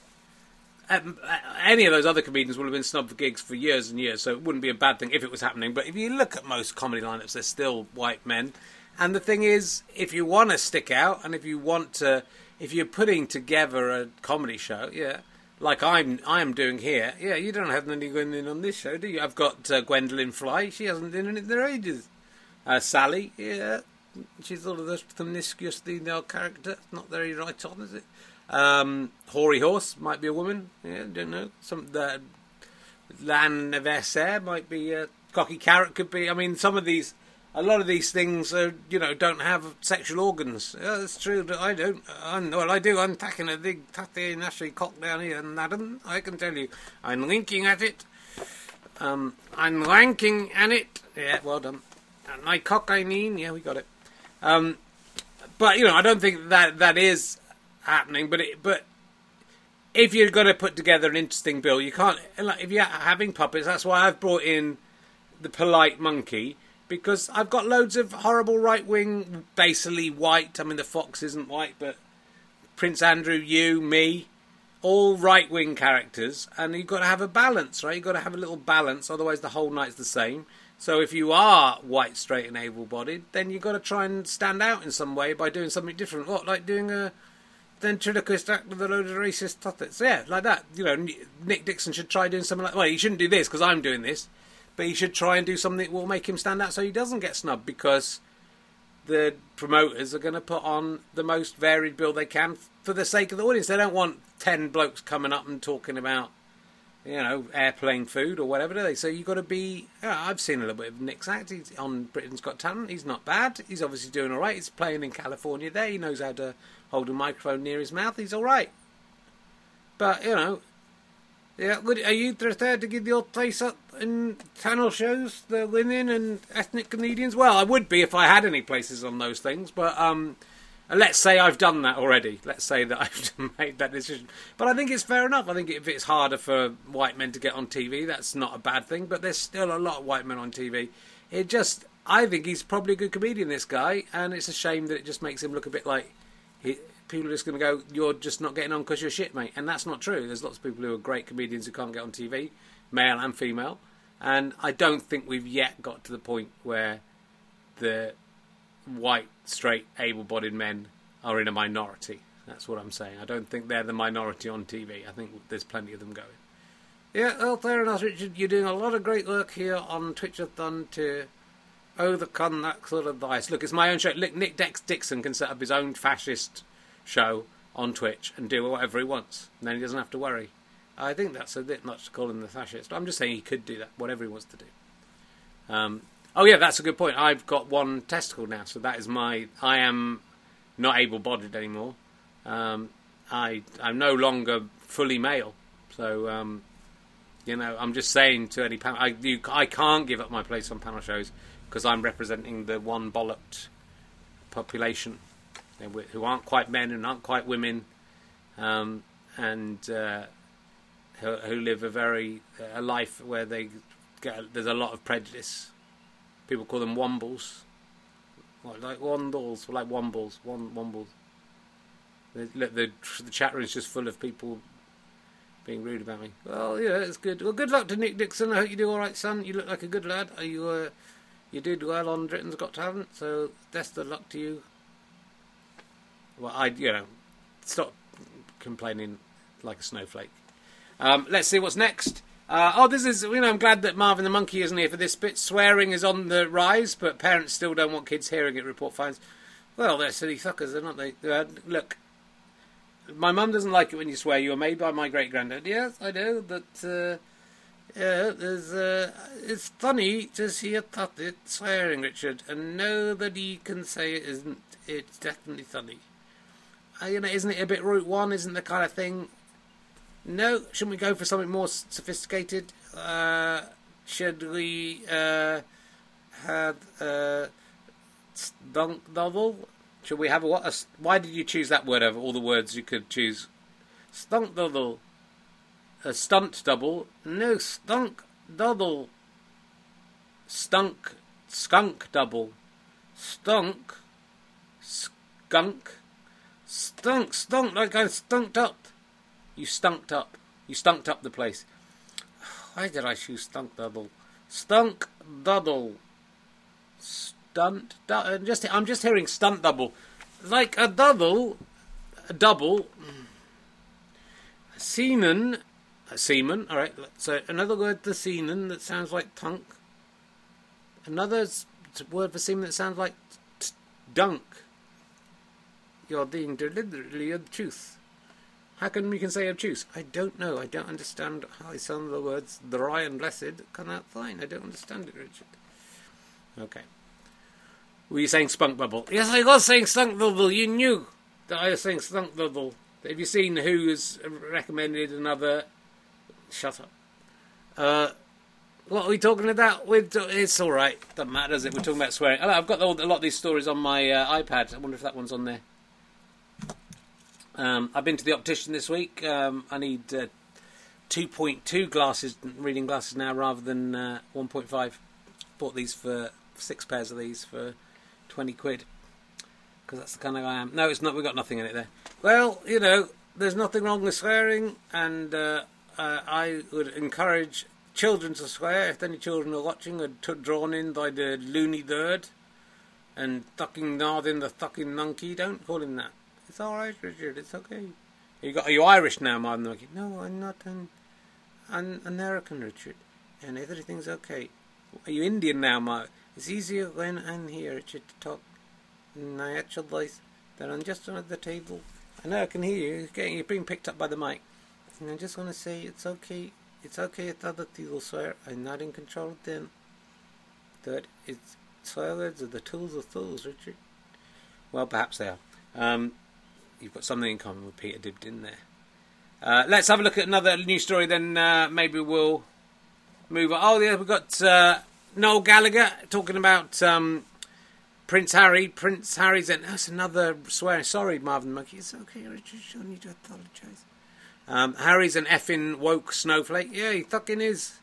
um, any of those other comedians will have been snubbed for gigs for years and years, so it wouldn't be a bad thing if it was happening. But if you look at most comedy lineups, they're still white men. And the thing is, if you want to stick out and if you want to, if you're putting together a comedy show, yeah, like I'm I'm doing here, yeah, you don't have any women on this show, do you? I've got uh, Gwendolyn Fly. She hasn't been in it for ages. Uh, Sally, yeah. She's sort of this promiscuous female character. Not very right on, is it? Um, Hoary Horse might be a woman. Yeah, don't know. Some the Lan of Essere might be. Uh, Cocky Carrot could be. I mean, some of these, a lot of these things, are, you know, don't have sexual organs. Yeah, that's true. But I don't. I'm, well, I do. I'm tacking a big tatty nasty cock down here, madam. I can tell you. I'm linking at it. Um, I'm wanking at it. Yeah, well done. And my cock, I mean. Yeah, we got it. Um, but you know, I don't think that that is happening. But it, but if you're going to put together an interesting bill, you can't. If you're having puppets, that's why I've brought in the polite monkey, because I've got loads of horrible right wing, basically white. I mean, the Fox isn't white, but Prince Andrew, you, me, all right wing characters, and you've got to have a balance, right? You've got to have a little balance, otherwise the whole night's the same. So if you are white, straight and able-bodied, then you've got to try and stand out in some way by doing something different. What, like doing a ventriloquist act with a load of racist puppets? Yeah, like that. You know, Nick Dixon should try doing something like... Well, he shouldn't do this because I'm doing this, but he should try and do something that will make him stand out so he doesn't get snubbed, because the promoters are going to put on the most varied bill they can for the sake of the audience. They don't want ten blokes coming up and talking about... you know, airplane food or whatever, do they? So you've got to be... You know, I've seen a little bit of Nick's act. He's on Britain's Got Talent. He's not bad. He's obviously doing all right. He's playing in California there. He knows how to hold a microphone near his mouth. He's all right. But, you know... yeah, would, are you prepared to give your place up in channel shows, the women and ethnic comedians? Well, I would be if I had any places on those things, but... um, And let's say I've done that already. Let's say that I've made that decision. But I think it's fair enough. I think if it's harder for white men to get on T V, that's not a bad thing. But there's still a lot of white men on T V. It just, I think he's probably a good comedian, this guy. And it's a shame that it just makes him look a bit like... He, people are just going to go, you're just not getting on because you're shit, mate. And that's not true. There's lots of people who are great comedians who can't get on T V, male and female. And I don't think we've yet got to the point where the... white, straight, able-bodied men are in a minority. That's what I'm saying. I don't think they're the minority on T V. I think there's plenty of them going. Yeah, well, fair enough, Richard. You're doing a lot of great work here on Twitchathon to overcome that sort of bias. Look, it's my own show. Nick Dixon can set up his own fascist show on Twitch and do whatever he wants. And then he doesn't have to worry. I think that's a bit much to call him the fascist. I'm just saying he could do that, whatever he wants to do. Um... Oh yeah, that's a good point. I've got one testicle now, so that is my... I am not able-bodied anymore. Um, I, I'm no longer fully male. So, um, you know, I'm just saying to any panel... I, you, I can't give up my place on panel shows because I'm representing the one bollocked population who aren't quite men and aren't quite women um, and uh, who, who live a very... a life where they get, there's a lot of prejudice. People call them wombles, like wandals, like wombles, wombles. The, the, the chat room is just full of people being rude about me. Well, yeah, it's good. Well, good luck to Nick Dixon. I hope you do all right, son. You look like a good lad. You uh, you did well on Britain's Got Talent, so best of luck to you. Well, I, you know, stop complaining like a snowflake. Um, let's see what's next. Uh, oh, this is, you know, I'm glad that Marvin the Monkey isn't here for this bit. Swearing is on the rise, but parents still don't want kids hearing it, report finds. Well, they're silly fuckers, they're not they? Uh, look, my mum doesn't like it when you swear. You were made by my great-granddad. Yes, I know, but, uh, yeah, there's, uh, it's funny to see a puppet swearing, Richard, and nobody can say it isn't. It's definitely funny. Uh, you know, isn't it a bit Route One? Isn't the kind of thing... No, shouldn't we go for something more sophisticated? Uh, should we uh, have a spunk novel? Should we have a what? A, why did you choose that word over all the words you could choose? Spunk novel. A stunt double. No, stunk double. Stunk. Skunk double. Stunk. Skunk. Stunk, stunk, like I'm stunked up. You stunked up. You stunked up the place. Why did I choose stunk double? Stunk double. Stunt double. Just, I'm just hearing stunt double. Like a double. A double. A seaman. A seaman. All right. So another word for seaman that sounds like tunk. Another word for seaman that sounds like t dunk. You're being deliberately obtuse. How can we can say obtuse? I don't know. I don't understand how some of the words dry and blessed come out fine. I don't understand it, Richard. Okay. Were you saying spunk bubble? Yes, I was saying spunk bubble. You knew that I was saying spunk bubble. Have you seen who has recommended another... Shut up. Uh, what are we talking about? We're do it's all right. Doesn't matter, does it? We're talking about swearing. Oh, I've got all, a lot of these stories on my uh, iPad. I wonder if that one's on there. Um, I've been to the optician this week. Um, I need uh, two point two glasses, reading glasses now, rather than uh, one point five. Bought these for six pairs of these for twenty quid because that's the kind of guy I am. No, it's not. We've got nothing in it there. Well, you know, there's nothing wrong with swearing, and uh, uh, I would encourage children to swear if any children are watching are t drawn in by the Loony Bird and fucking Marvin the fucking monkey. Don't call him that. It's all right, Richard. It's okay. You got? Are you Irish now, Marvin the Monkey? No, I'm not. An, I'm American, Richard, and everything's okay. Are you Indian now, Marvin? It's easier when I'm here, Richard, to talk in my actual voice than I'm just on the table. I know I can hear you. Okay, you're being picked up by the mic. And I just want to say it's okay. It's okay if other people swear. I'm not in control of them. That it's swear words are the tools of fools, Richard. Well, perhaps they are. Um... You've got something in common with Peter Dibdin there. Uh, let's have a look at another news story, then uh, maybe we'll move on. Oh, yeah, we've got uh, Noel Gallagher talking about um, Prince Harry, Prince Harry's, and that's another swearing. Sorry, Marvin the Monkey. It's okay, Richard, you need to apologise. Um, Harry's an effing woke snowflake. Yeah, he fucking is.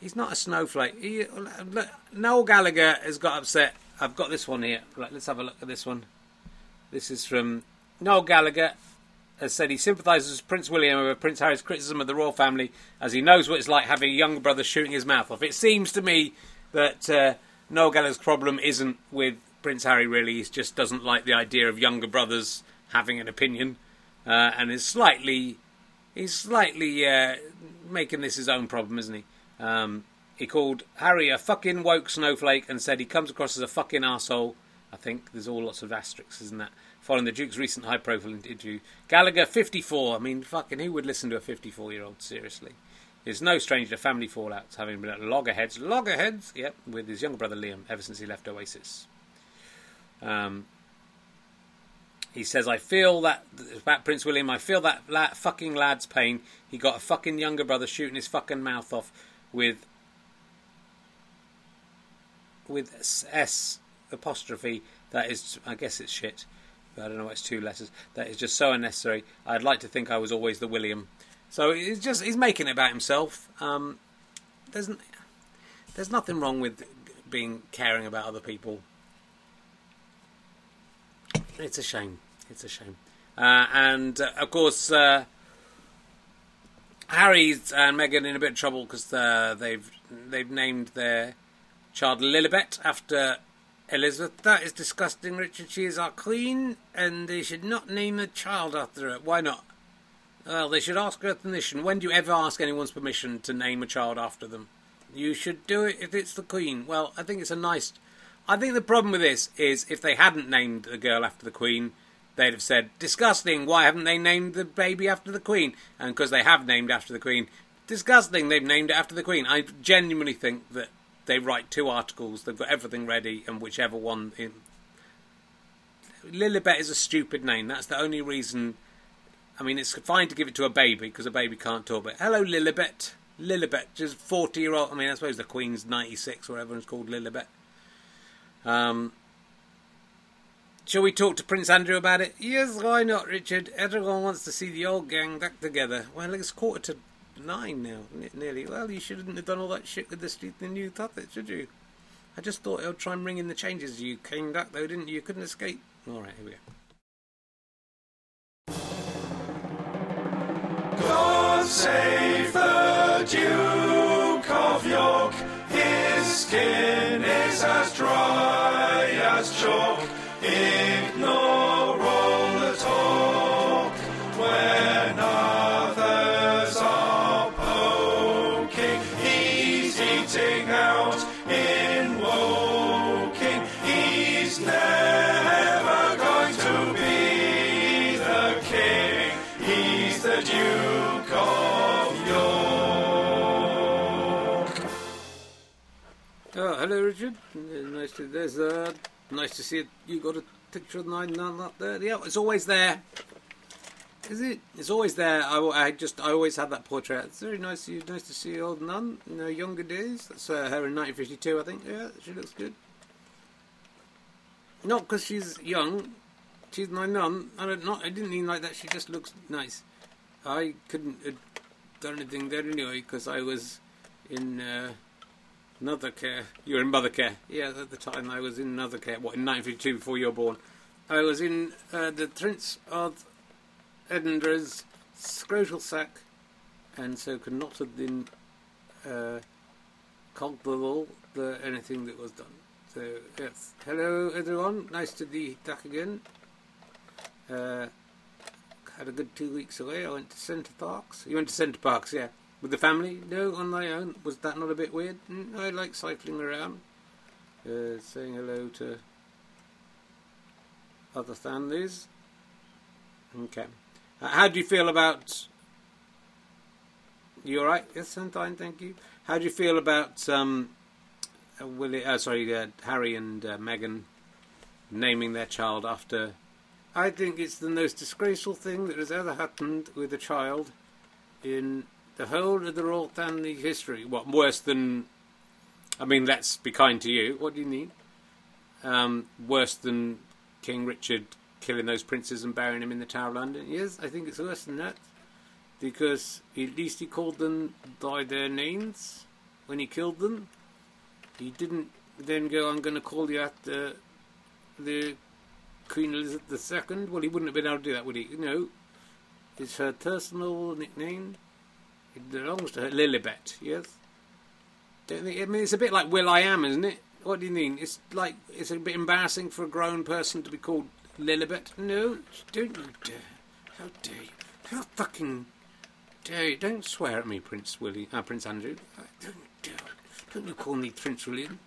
He's not a snowflake. He, look, Noel Gallagher has got upset. I've got this one here. Right, let's have a look at this one. This is from Noel Gallagher. Has said he sympathises with Prince William over Prince Harry's criticism of the royal family, as he knows what it's like having a younger brother shooting his mouth off. It seems to me that uh, Noel Gallagher's problem isn't with Prince Harry, really. He just doesn't like the idea of younger brothers having an opinion, uh, and is slightly, he's slightly uh, making this his own problem, isn't he? Um, he called Harry a fucking woke snowflake and said he comes across as a fucking arsehole. I think there's all lots of asterisks, isn't that? Following the Duke's recent high-profile interview. Gallagher, fifty-four. I mean, fucking who would listen to a fifty-four-year-old, seriously? Is no stranger to family fallouts, having been at loggerheads, loggerheads, yep, with his younger brother Liam, ever since he left Oasis. Um, he says, I feel that, about Prince William, I feel that la fucking lad's pain. He got a fucking younger brother shooting his fucking mouth off with, with S apostrophe. That is, I guess it's shit. I don't know why it's two letters. That is just so unnecessary. I'd like to think I was always the William. So it's just, he's making it about himself. Um, there's, n there's nothing wrong with being caring about other people. It's a shame. It's a shame. Uh, and, uh, of course, uh, Harry and Meghan in a bit of trouble because uh, they've, they've named their child Lilibet after Elizabeth. That is disgusting, Richard. She is our queen, and they should not name a child after her. Why not? Well, they should ask her permission. When do you ever ask anyone's permission to name a child after them? You should do it if it's the queen. Well, I think it's a nice... I think the problem with this is if they hadn't named the girl after the queen, they'd have said, disgusting, why haven't they named the baby after the queen? And because they have named after the queen, disgusting, they've named it after the queen. I genuinely think that they write two articles, they've got everything ready, and whichever one... In... Lilibet is a stupid name. That's the only reason... I mean, it's fine to give it to a baby, because a baby can't talk, but hello, Lilibet. Lilibet, just forty-year-old... I mean, I suppose the Queen's ninety-six, or everyone's called Lilibet. Um, shall we talk to Prince Andrew about it? Yes, why not, Richard? Everyone wants to see the old gang back together. Well, it's quarter to... nine now, nearly. Well, you shouldn't have done all that shit with the, the new puppet, should you? I just thought I would try and ring in the changes. You came back, though, didn't you? You couldn't escape. All right, here we go. God save the Duke of York. His skin is as dry as chalk. Ignore all the talk. When I hello, Richard. Nice to there's uh, nice to see it. You got a picture of nine nine up there? Yeah, it's always there. Is it? It's always there. I, I just I always had that portrait. It's very nice. You nice to see old nun in her younger days. That's uh, her in nineteen fifty-two, I think. Yeah, she looks good. Not because she's young. She's my nun. I don't not. I didn't mean like that. She just looks nice. I couldn't have done anything there anyway because I was in. Uh, Another care. You were in mother care. Yeah, at the time I was in another care. What, in nineteen fifty-two, before you were born? I was in uh, the Prince of Edinburgh's scrotal sack, and so could not have been uh, culpable for anything that was done. So, yes. Hello, everyone. Nice to be back again. Uh, had a good two weeks away. I went to Centre Parks. You went to Centre Parks, yeah. With the family? No, on my own. Was that not a bit weird? Mm, I like cycling around. Uh, saying hello to other families. Okay. Uh, how do you feel about... You alright? Yes, I'm fine, thank you. How do you feel about um, Willie, uh, sorry, uh, Harry and uh, Meghan naming their child after... I think it's the most disgraceful thing that has ever happened with a child in... the whole of the royal family history. What, worse than... I mean, let's be kind to you. What do you mean? um, worse than King Richard killing those princes and burying him in the Tower of London? Yes, I think it's worse than that, because at least he called them by their names when he killed them. He didn't then go, I'm going to call you after the Queen Elizabeth the Second. Well, he wouldn't have been able to do that, would he? You know, it's her personal nickname. It belongs to her. Lilibet, yes. Don't think, I mean, it's a bit like Will-I-Am, isn't it? What do you mean? It's like, it's a bit embarrassing for a grown person to be called Lilibet. No, don't you dare. How dare you? How fucking dare you? Don't swear at me, Prince William. Ah, uh, Prince Andrew. Don't do it. Don't you call me Prince William.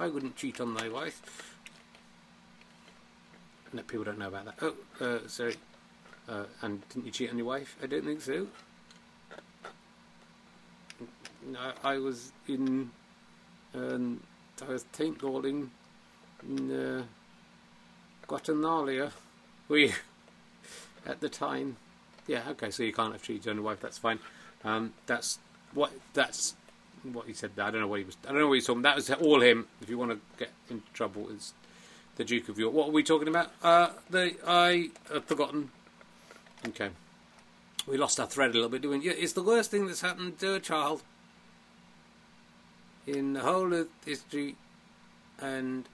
I wouldn't cheat on thy wife. No, people don't know about that. Oh, uh, sorry. Uh, and didn't you cheat on your wife? I don't think so. No, I was in, um, I was paintballing in uh, Guatemala. We, at the time. Yeah, okay, so you can't have cheated on your wife, that's fine. Um, that's what, that's what he said. I don't know what he was, I don't know what he was talking about. That was all him. If you want to get into trouble, it's the Duke of York. What are we talking about? Uh, the, I have forgotten. Okay. We lost our thread a little bit, didn't we? Yeah, it's the worst thing that's happened to a child in the whole of history, and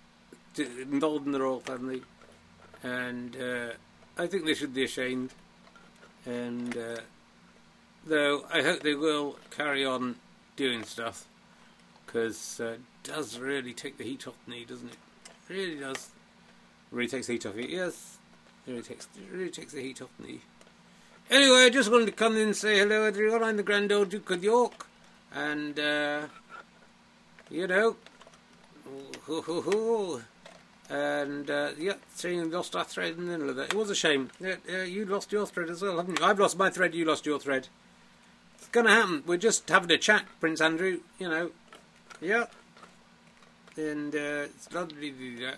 involved in the royal family, and uh, I think they should be ashamed, and uh, though I hope they will carry on doing stuff, because uh, it does really take the heat off me, doesn't it? It really does. It really takes the heat off you, yes. It really takes, it really takes the heat off me. Anyway, I just wanted to come in and say hello everyone. I'm the Grand Old Duke of York, and uh, you know, hoo hoo hoo, and uh, yeah, saying lost our thread in the middle of that. It was a shame. Uh, uh, you lost your thread as well, haven't you? I've lost my thread. You lost your thread. It's gonna happen. We're just having a chat, Prince Andrew. You know, yeah, and uh, it's lovely to do that.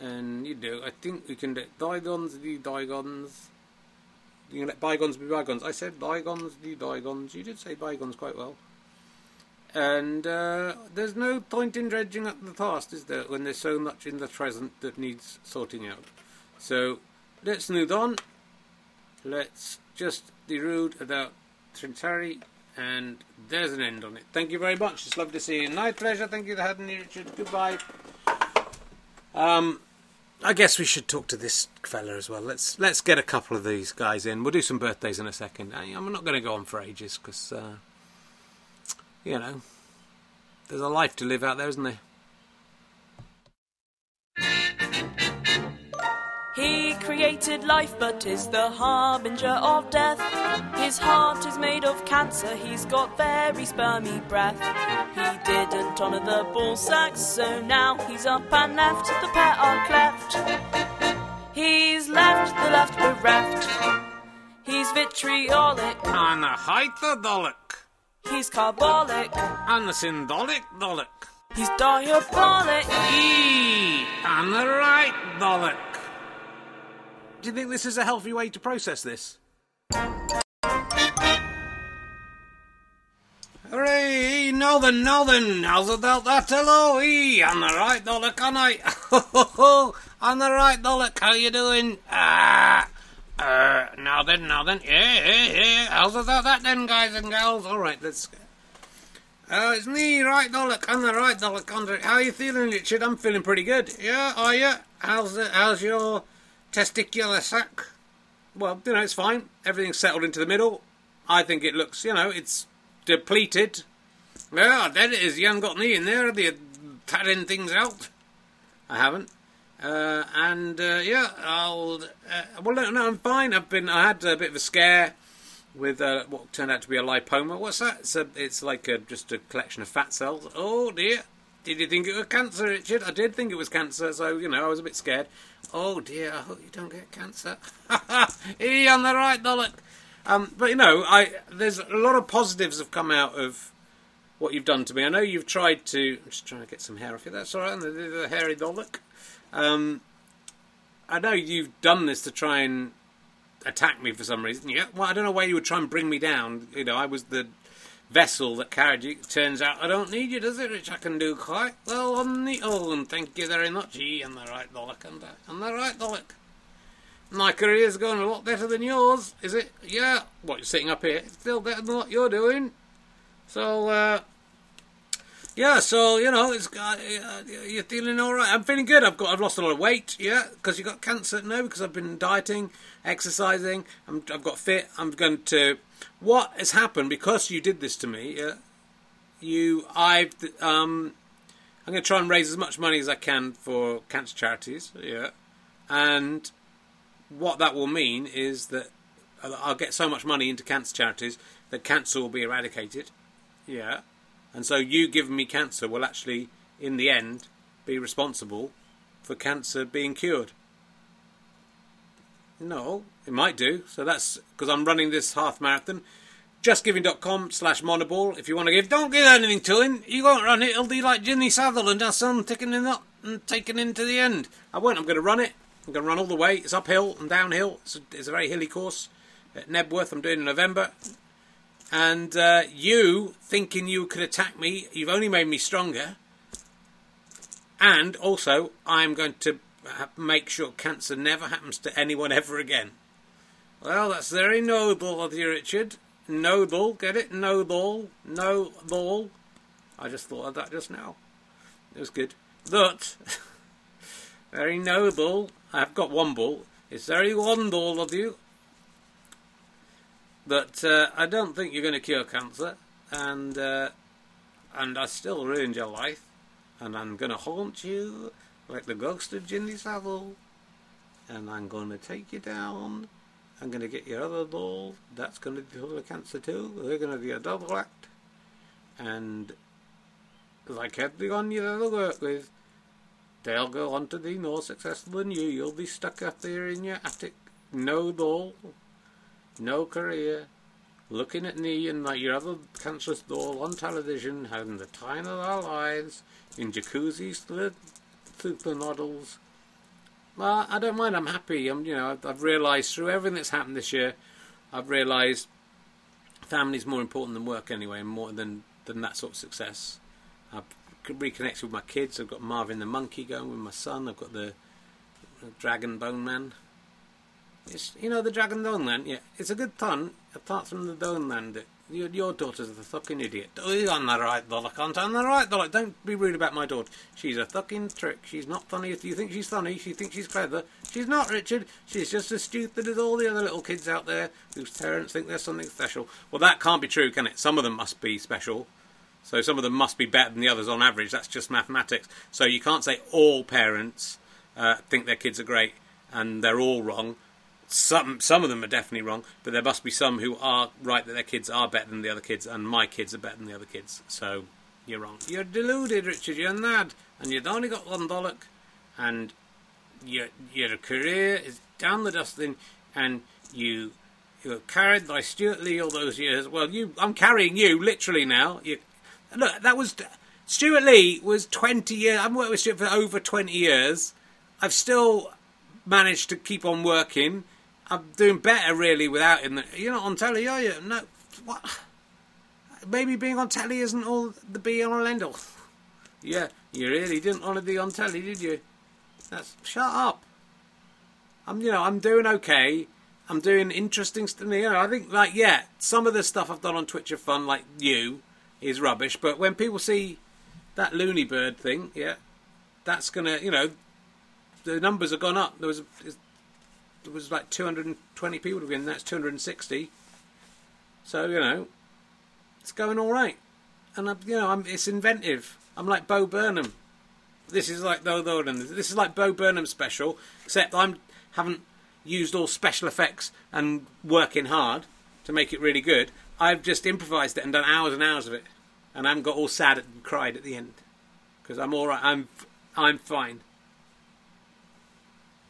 And you know, I think we can let bygones be bygones. You can let bygones be bygones. I said bygones be bygones. You did say bygones quite well. And uh, there's no point in dredging up the past, is there, when there's so much in the present that needs sorting out. So let's move on. Let's just be rude about Prince Harry, and there's an end on it. Thank you very much. It's lovely to see you. My pleasure. Thank you for having me, Richard. Goodbye. Um... I guess we should talk to this fella as well. Let's let's get a couple of these guys in. We'll do some birthdays in a second. I, I'm not going to go on for ages because, uh, you know, there's a life to live out there, isn't there? He created life but is the harbinger of death. His heart is made of cancer, he's got very spermy breath. He didn't honour the ball sacks, so now he's up and left, the pair are cleft. He's left, the left bereft. He's vitriolic. And a hyperbolic. He's carbolic. And a symbolic dolic. He's diabolic. Eee, and a right dolic. Do you think this is a healthy way to process this? Hooray! Northern, Northern! How's about that? Hello! Hey! I'm alright, Dollock, aren't I? Ho ho ho! I'm alright, Dollock, how you doing? Ah! Uh, now then, now then. Yeah, yeah, yeah! How's about that then, guys and gals? Alright, let's... Oh, uh, it's me, right, Dollock. I'm alright, Dollock, aren't I? How are you feeling, Richard? I'm feeling pretty good. Yeah, are you? How's the, how's your... testicular sac? Well, you know, it's fine. Everything's settled into the middle. I think it looks, you know, it's depleted. Yeah, there it is. You haven't got me in there, have you? Padding things out. I haven't. Uh, and, uh, yeah, I'll... Uh, well, no, no, I'm fine. I've been... I had a bit of a scare with uh, what turned out to be a lipoma. What's that? It's, a, it's like a, just a collection of fat cells. Oh, dear. Did you think it was cancer, Richard? I did think it was cancer, so, you know, I was a bit scared. Oh, dear, I hope you don't get cancer. Ha ha! Hey, on the right, Dollock. Um, but, you know, I there's a lot of positives have come out of what you've done to me. I know you've tried to... I'm just trying to get some hair off you. That's all right, the, the hairy Dollock. Um, I know you've done this to try and attack me for some reason. Yeah, well, I don't know why you would try and bring me down. You know, I was the vessel that carried you. Turns out I don't need you, does it, which I can do quite well on the own. Thank you very much. Ye and the right Bollock, and the, and the right Bollock. My career's going a lot better than yours, is it? Yeah. What, you're sitting up here? It's still better than what you're doing. So, uh... yeah, so, you know, it's uh, you're feeling all right. I'm feeling good. I've got, I've lost a lot of weight, yeah, because you got cancer now, because I've been dieting, exercising. I'm, I've got fit. I'm going to... What has happened, because you did this to me, yeah, you, I've, um, I'm going to try and raise as much money as I can for cancer charities, yeah, and what that will mean is that I'll get so much money into cancer charities that cancer will be eradicated, yeah. And so you giving me cancer will actually, in the end, be responsible for cancer being cured. No, it might do. So that's because I'm running this half marathon. Justgiving.com slash monoball. If you want to give, don't give anything to him. You won't run it. It'll be like Jimmy Savile and our son taking him up and taking him to the end. I won't. I'm going to run it. I'm going to run all the way. It's uphill and downhill. It's a, it's a very hilly course at Nebworth. I'm doing in November. And uh, you, thinking you could attack me, you've only made me stronger. And also, I'm going to ha make sure cancer never happens to anyone ever again. Well, that's very noble of you, Richard. Noble, get it? Noble. No ball. I just thought of that just now. It was good. But, very noble. I've got one ball. It's very one ball of you. But uh, I don't think you're going to cure cancer, and uh, and I still ruined your life, and I'm going to haunt you like the ghost of Jimmy Savile, and I'm going to take you down. I'm going to get your other ball. That's going to be full of cancer too. We're going to be a double act, and like everyone you've ever worked with, they'll go on to be more successful than you. You'll be stuck up there in your attic, no ball. No career, looking at me and like your other cancerous doll on television, having the time of our lives in jacuzzis, supermodels. Well, I don't mind. I'm happy. I'm, you know, I've, I've realised through everything that's happened this year, I've realised family's more important than work anyway, and more than than that sort of success. I've reconnected with my kids. I've got Marvin the Monkey going with my son. I've got the, the Dragon Boneman. It's, you know, the Dragon Boneman, yeah. It's a good pun, apart from the Boneman that your, your daughter's a fucking idiot. Oh, I'm the right Bollock, aren't I? I'm the right Bollock. Don't be rude about my daughter. She's a fucking trick. She's not funny. If you think she's funny, she thinks she's clever. She's not, Richard. She's just as stupid as all the other little kids out there whose parents think they're something special. Well, that can't be true, can it? Some of them must be special. So some of them must be better than the others on average. That's just mathematics. So you can't say all parents uh, think their kids are great and they're all wrong. Some some of them are definitely wrong, but there must be some who are right that their kids are better than the other kids, and my kids are better than the other kids. So you're wrong. You're deluded, Richard. You're mad, and you've only got one Bollock, and your your career is down the dustbin, and you you were carried by Stuart Lee all those years. Well, you I'm carrying you literally now. You, look, that was Stuart Lee was twenty years. I've worked with Stuart for over twenty years. I've still managed to keep on working. I'm doing better, really, without him. You're not on telly, are you? No. What? Maybe being on telly isn't all the be-all and end-all. Yeah, you really didn't want to be on telly, did you? That's... Shut up. I'm, you know, I'm doing okay. I'm doing interesting stuff. You know, I think, like, yeah, some of the stuff I've done on Twitch of fun, like you, is rubbish. But when people see that Loony Bird thing, yeah, that's going to, you know, the numbers have gone up. There was... It was like two hundred twenty people to be in, that's two hundred sixty. So, you know, it's going all right. And, I'm, you know, I'm, it's inventive. I'm like Bo Burnham. This is like Bo Burnham. This is like Bo Burnham's special, except I haven't used all special effects and working hard to make it really good. I've just improvised it and done hours and hours of it. And I haven't got all sad and cried at the end. Because I'm all right. I'm, I'm fine.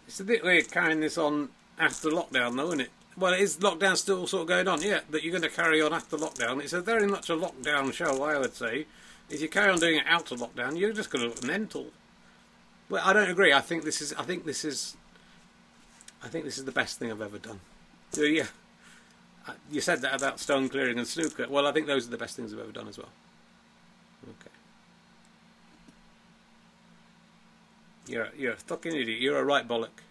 It's a bit weird carrying this on after lockdown, though, isn't it? Well, it is lockdown still sort of going on, yeah, that you're going to carry on after lockdown. It's a very much a lockdown show, I would say. If you carry on doing it out of lockdown, you're just going to look mental. Well, I don't agree. I think this is. I think this is. I think this is the best thing I've ever done. So yeah, you said that about stone clearing and snooker. Well, I think those are the best things I've ever done as well. Okay. You're, you're a fucking idiot. You're a right bollock.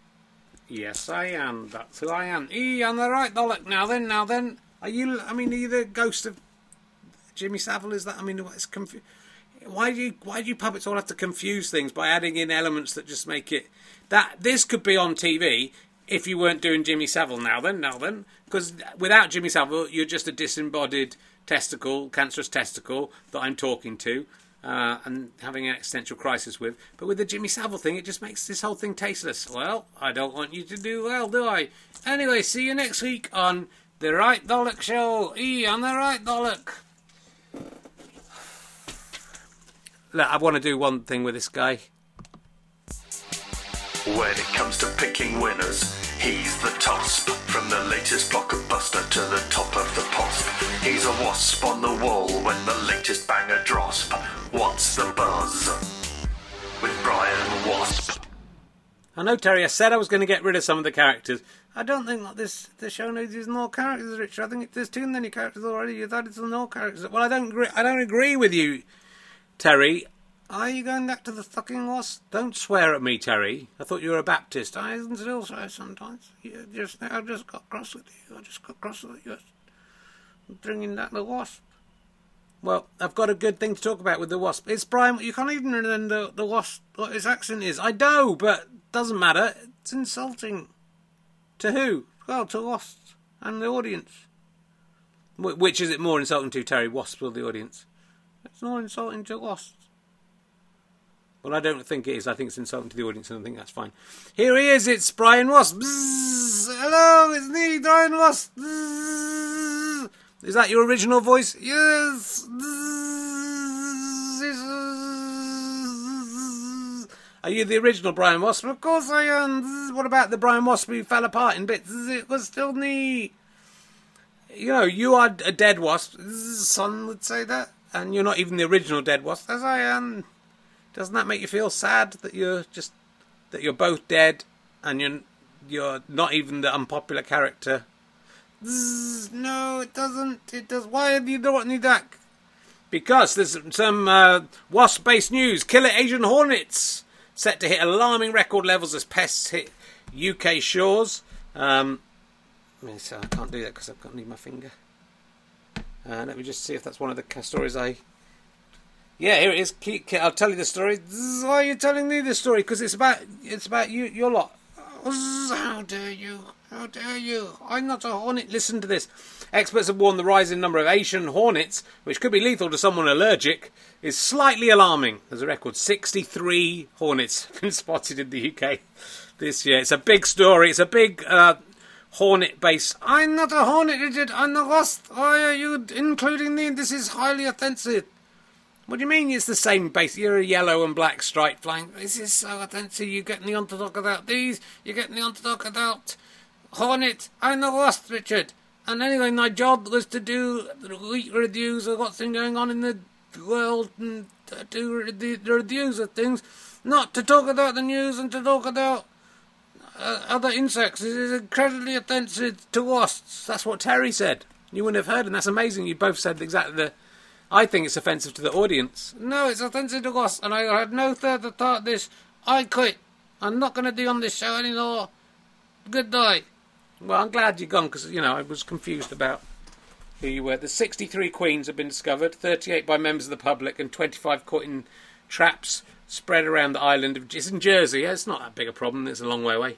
Yes, I am. That's who I am. Eee, I'm the right bollock. Now then, now then. Are you, I mean, are you the ghost of Jimmy Savile? Is that, I mean, it's confusing. Why do you, why do you puppets all have to confuse things by adding in elements that just make it that this could be on T V if you weren't doing Jimmy Savile? Now then, now then, because without Jimmy Savile, you're just a disembodied testicle, cancerous testicle that I'm talking to uh, and having an existential crisis with. But with the Jimmy Savile thing, it just makes this whole thing tasteless. Well, I don't want you to do well, do I? Anyway, see you next week on The Right Bollock Show. E on The Right Bollock. Look, I want to do one thing with this guy. When it comes to picking winners, he's the tosp. From the latest blockbuster to the top of the posp. He's a wasp on the wall when the latest banger drosp. What's the buzz? With Brian Wasp. I know, Terry, I said I was going to get rid of some of the characters. I don't think that this the show needs using all characters, Richard. I think there's too many characters already. You've added some all characters. Well, I don't agree. I don't agree with you, Terry. Are you going back to the fucking wasp? Don't swear at me, Terry. I thought you were a Baptist. I still swear sometimes. You just, I just got cross with you. I just got cross with you. Bringing back the wasp. Well, I've got a good thing to talk about with the wasp. It's Brian. You can't even remember the, the wasp, what his accent is. I know, but doesn't matter. It's insulting. To who? Well, to wasps and the audience. Wh which is it more insulting to, Terry? Wasps or the audience? It's more insulting to wasps. Well, I don't think it is. I think it's insulting to the audience, and I think that's fine. Here he is. It's Brian Wasp. Bzzz. Hello, it's me, Brian Wasp. Bzzz. Is that your original voice? Yes. Bzzz. Are you the original Brian Wasp? Of course I am. Bzzz. What about the Brian Wasp who fell apart in bits? Bzzz. It was still me. You know, you are a dead wasp. Bzzz. Son would say that. And you're not even the original dead wasp, as I am. Doesn't that make you feel sad that you're just that you're both dead and you're you're not even the unpopular character? Zzz, no, it doesn't. It does. Why do you not need that? Because there's some uh, wasp-based news: killer Asian hornets set to hit alarming record levels as pests hit U K shores. Um, so I can't do that because I've got to leave my finger. Uh, let me just see if that's one of the stories I... Yeah, here it is. I'll tell you the story. Why are you telling me this story? Because it's about, it's about you, your lot. How dare you? How dare you? I'm not a hornet. Listen to this. Experts have warned the rising number of Asian hornets, which could be lethal to someone allergic, is slightly alarming. There's a record. sixty-three hornets have been spotted in the U K this year. It's a big story. It's a big... Uh, Hornet base. I'm not a hornet, Richard. I'm the wasp. Why are you including me? This is highly offensive. What do you mean it's the same base? You're a yellow and black striped flying. This is so offensive. You're getting me on to talk about these. You're getting me on to talk about hornet. I'm the wasp, Richard. And anyway, my job was to do reviews of what's been going on in the world and to do the reviews of things, not to talk about the news and to talk about Uh, other insects. It is incredibly offensive to wasps. That's what Terry said. You wouldn't have heard, and that's amazing. You both said exactly the... I think it's offensive to the audience. No, it's offensive to wasps, and I had no further thought of this. I quit. I'm not going to be on this show anymore. Goodbye. Well, I'm glad you're gone, because, you know, I was confused about who you were. The sixty-three queens have been discovered, thirty-eight by members of the public, and twenty-five caught in traps spread around the island of... It's in Jersey. Yeah, it's not that big a problem. It's a long way away.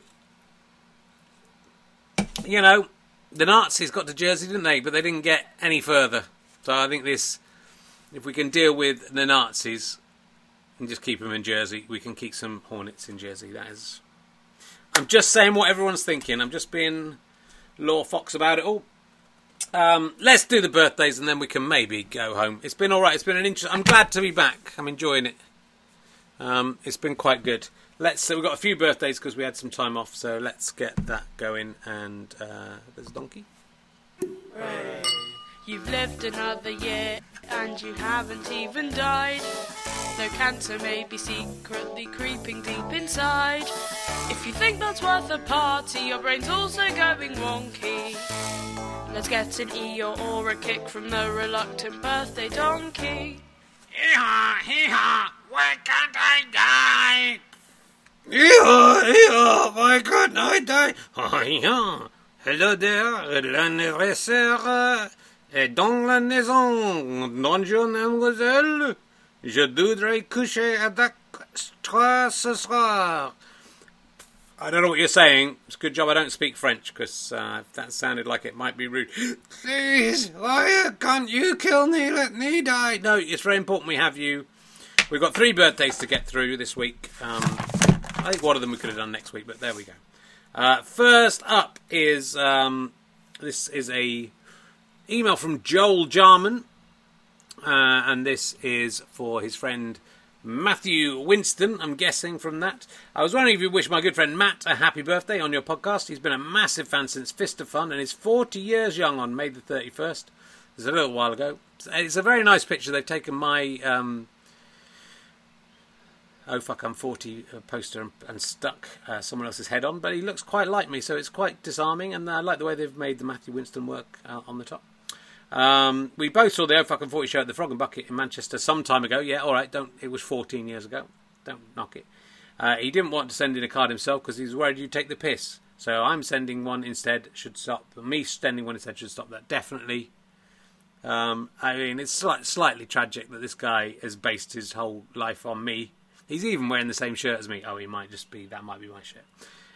You know, the Nazis got to Jersey, didn't they? But they didn't get any further. So I think this, if we can deal with the Nazis and just keep them in Jersey, we can keep some hornets in Jersey. That is... I'm just saying what everyone's thinking. I'm just being Law Fox about it all. Um, let's do the birthdays and then we can maybe go home. It's been all right. It's been an interesting... I'm glad to be back. I'm enjoying it. Um, it's been quite good. Let's. So we've got a few birthdays because we had some time off. So let's get that going. And uh, there's a donkey. Hooray. You've lived another year and you haven't even died. Though cancer may be secretly creeping deep inside. If you think that's worth a party, your brain's also going wonky. Let's get an Eeyore or a kick from the reluctant birthday donkey. Hee-haw, hee-haw, where can't I die? Hee-haw, hee-haw, why can't I die? Oh, yeah. Hello there, l'anniversaire est dans la maison, bonjour, mademoiselle. Je voudrais coucher avec toi ce soir. I don't know what you're saying. It's a good job I don't speak French, because uh, that sounded like it might be rude. Please, why can't you kill me? Let me die. No, it's very important we have you. We've got three birthdays to get through this week. Um, I think one of them we could have done next week, but there we go. Uh, first up is, um, this is a email from Joel Jarman. Uh, and this is for his friend Matthew Winston, I'm guessing from that. I was wondering if you wish my good friend Matt a happy birthday on your podcast. He's been a massive fan since Fist of Fun and is forty years young on May the thirty-first. It's a little while ago. It's a very nice picture. They've taken my, um, oh fuck, I'm forty poster and, and stuck uh, someone else's head on. But he looks quite like me, so it's quite disarming. And I like the way they've made the Matthew Winston work uh, on the top. Um, we both saw the Oh Fucking forty show at the Frog and Bucket in Manchester some time ago. Yeah, alright, don't. It was fourteen years ago. Don't knock it. Uh, he didn't want to send in a card himself because he was worried you'd take the piss. So I'm sending one instead. Should stop. Me sending one instead should stop that. Definitely. Um, I mean, it's slight, slightly tragic that this guy has based his whole life on me. He's even wearing the same shirt as me. Oh, he might just be... That might be my shirt.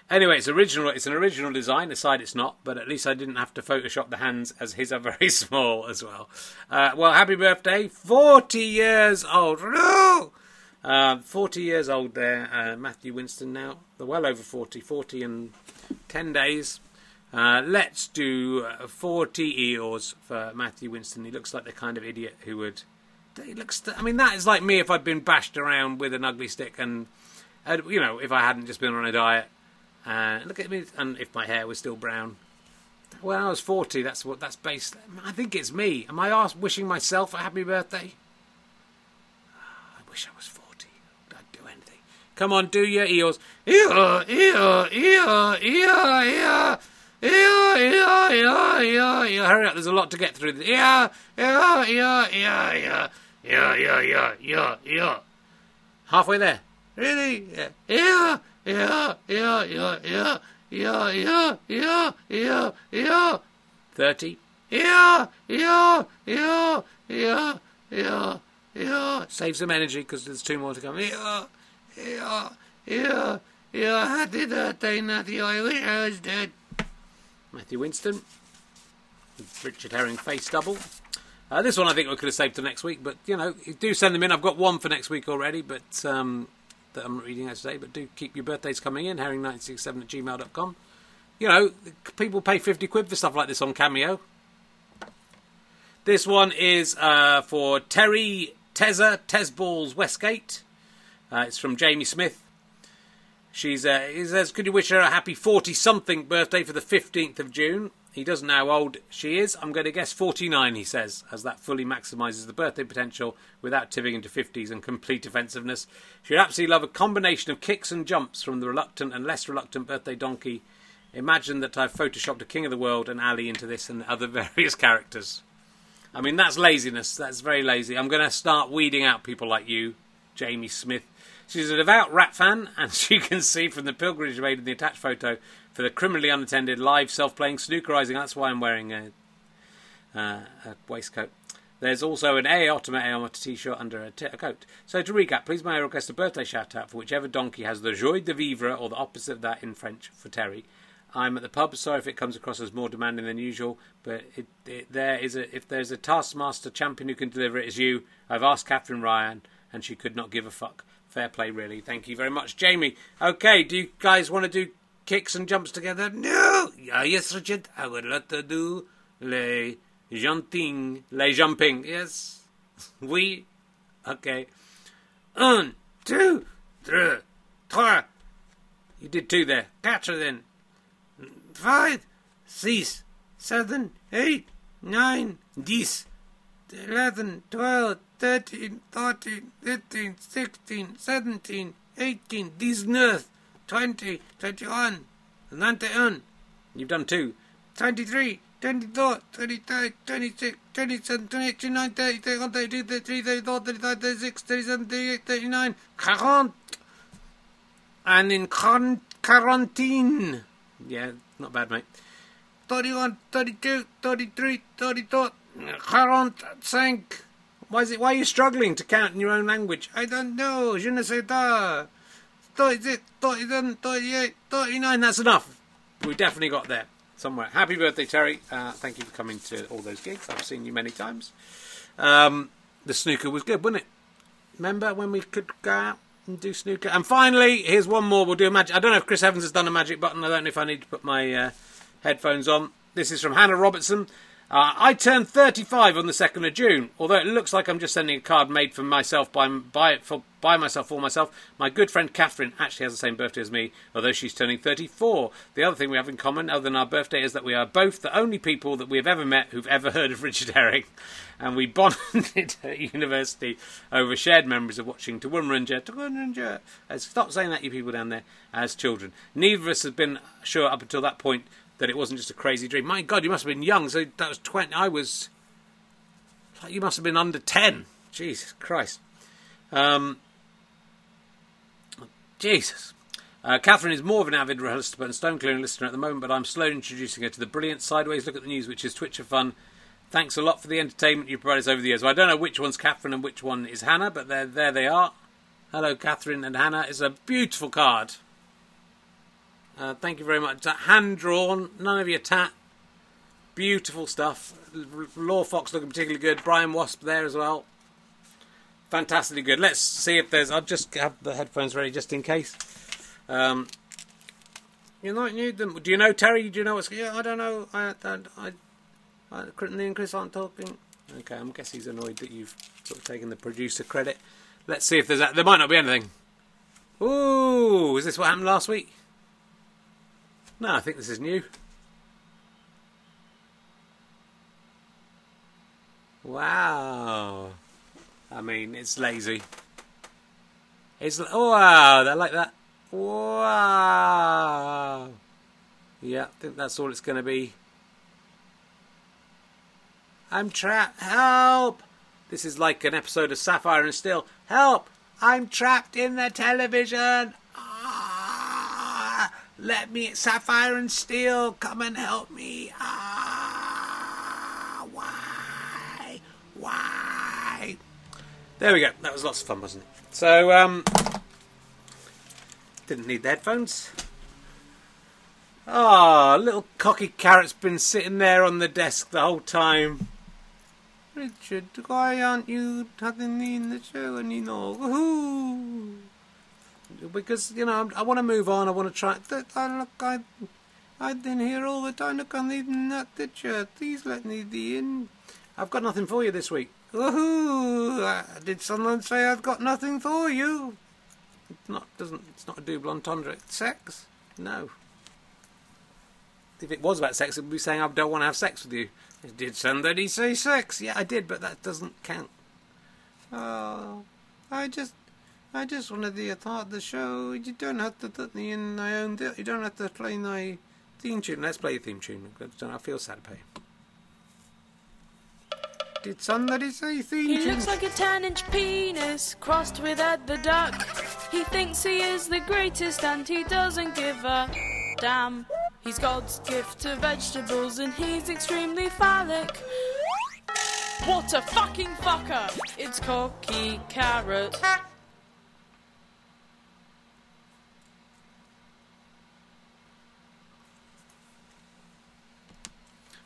Anyway, it's original. It's an original design. Aside, it's not, but at least I didn't have to Photoshop the hands, as his are very small as well. Uh, well, happy birthday, forty years old. No, uh, forty years old there, uh, Matthew Winston. Now, they're well over forty. forty in ten days. Uh, let's do uh, forty Eeyores for Matthew Winston. He looks like the kind of idiot who would. He looks. I mean, that is like me if I'd been bashed around with an ugly stick, and uh, you know, if I hadn't just been on a diet. Uh, look at me, and if my hair was still brown. When I was forty, that's what that's based. I think it's me. Am I asked wishing myself a happy birthday? Oh, I wish I was forty. I'd do anything. Come on, do your Eeyores. Eeyore, Eeyore, Eeyore, Eeyore, Eeyore, Eeyore, Eeyore, Eeyore, Eeyore. Hurry up, there's a lot to get through. Eeyore, Eeyore, Eeyore, Eeyore, Eeyore, Eeyore, Eeyore, Eeyore. Halfway there. Really? Yeah. Eeyore. Yeah, yeah, yeah, yeah, yeah, yeah, yeah, yeah, yeah. Thirty. Yeah, yeah, yeah, yeah, yeah, yeah. Save some energy because there's two more to come. Yeah, yeah, yeah, yeah. Happy birthday, Matthew. I wish I was dead. Matthew Winston. Richard Herring face double. Uh, this one I think we could have saved till next week, but you know, do send them in. I've got one for next week already, but. Um, that I'm reading out today, but do keep your birthdays coming in, herring nine six seven at gmail dot com. You know, people pay fifty quid for stuff like this on Cameo. This one is uh, for Terry Tezza, Tezballs Westgate. Uh, it's from Jamie Smith. She's uh, he says, could you wish her a happy forty-something birthday for the fifteenth of June? He doesn't know how old she is. I'm going to guess forty-nine, he says, as that fully maximises the birthday potential without tipping into fifties and complete offensiveness. She would absolutely love a combination of kicks and jumps from the reluctant and less reluctant birthday donkey. Imagine that I've photoshopped a King of the World and Ali into this and other various characters. I mean, that's laziness. That's very lazy. I'm going to start weeding out people like you, Jamie Smith. She's a devout rat fan, and she can see from the pilgrimage made in the attached photo for the criminally unattended live self-playing snookerising. That's why I'm wearing a, uh, a waistcoat. There's also an A Automata t-shirt under a, t- a coat. So to recap, please may I request a birthday shout-out for whichever donkey has the joie de vivre, or the opposite of that in French, for Terry. I'm at the pub, sorry if it comes across as more demanding than usual, but it, it, there is a, if there's a taskmaster champion who can deliver it, it's you. I've asked Catherine Ryan, and she could not give a fuck. Fair play, really. Thank you very much, Jamie. Okay, do you guys want to do kicks and jumps together? No! Uh, yes, Richard, I would like to do le jumping. Le jumping, yes. Oui. Okay. Un, two, three, trois. You did two there. Quatre then. Five, six, seven, eight, nine, dix, eleven, twelve, thirteen, fourteen, fifteen, sixteen, seventeen, eighteen, dix-neuf, twenty, twenty-one, ninety-one. You've done two. twenty-three, twenty-four, twenty-five, twenty-six, twenty-seven, twenty-eight, twenty-nine, thirty, thirty-one, thirty-two, thirty-three, thirty-four, thirty-five, thirty-six, thirty-seven, thirty-eight, thirty-nine, forty. And in quarantine. Yeah, not bad, mate. thirty-one, thirty-two, thirty-three, thirty-four, quarante-cinq. Why is it? Why are you struggling to count in your own language? I don't know. Je ne sais pas. thirty-six, thirty-seven, thirty-eight, thirty-nine. That's enough. We definitely got there somewhere. Happy birthday, Terry. Uh, thank you for coming to all those gigs. I've seen you many times. Um, the snooker was good, wasn't it? Remember when we could go out and do snooker? And finally, here's one more. We'll do a magic. I don't know if Chris Evans has done a magic button. I don't know if I need to put my uh, headphones on. This is from Hannah Robertson. Uh, I turned thirty-five on the second of June. Although it looks like I'm just sending a card made for myself by, by, for, by myself for myself. My good friend Catherine actually has the same birthday as me, although she's turning thirty-four. The other thing we have in common, other than our birthday, is that we are both the only people that we have ever met who've ever heard of Richard Herring. And we bonded at university over shared memories of watching Tawunrunja. Stop saying that, you people down there, as children. Neither of us has been sure up until that point that it wasn't just a crazy dream. My God, you must have been young. So that was twenty. I was... You must have been under ten. Jesus Christ. Um, Jesus. Uh, Catherine is more of an avid participant and Stone Clearing listener at the moment, but I'm slowly introducing her to the brilliant sideways look at the news, which is Twitch of fun. Thanks a lot for the entertainment you provide us over the years. Well, I don't know which one's Catherine and which one is Hannah, but there, there they are. Hello, Catherine and Hannah. It's a beautiful card. Uh, thank you very much. Hand-drawn. None of your tat. Beautiful stuff. Law Fox looking particularly good. Brian Wasp there as well. Fantastically good. Let's see if there's... I'll just have the headphones ready just in case. Um, you might need them. Do you know, Terry? Do you know what's... Yeah, I don't know. I, I, I, I, Lee and Chris aren't talking. Okay, I guess he's annoyed that you've sort of taken the producer credit. Let's see if there's... That. There might not be anything. Ooh, is this what happened last week? No, I think this is new. Wow. I mean, it's lazy. It's... Oh, wow. I like that. Wow. Yeah, I think that's all it's going to be. I'm trapped. Help! This is like an episode of Sapphire and Steel. Help! I'm trapped in the television. Let me, Sapphire and Steel, come and help me. Ah, why? Why? There we go. That was lots of fun, wasn't it? So, um, didn't need the headphones. Ah, oh, little Cocky Carrot's been sitting there on the desk the whole time. Richard, why aren't you tugging me in the show anymore? Woohoo! Because, you know, I want to move on. I want to try. I look, I, I've been here all the time. Look, I'm leaving that picture. Please let me be in. I've got nothing for you this week. Woohoo! Did someone say I've got nothing for you? It's not. Doesn't. It's not a double entendre. It's sex. No. If it was about sex, it would be saying I don't want to have sex with you. Did somebody say sex? Yeah, I did, but that doesn't count. Oh, I just. I just want to be a part of the show. You don't have to put me in my own... You don't have to play my theme tune. Let's play a theme tune. I feel sad about it. Did somebody say theme tune? He looks like a ten-inch penis crossed with Ed the Duck. He thinks he is the greatest and he doesn't give a damn. He's God's gift to vegetables and he's extremely phallic. What a fucking fucker! It's Cocky Carrot.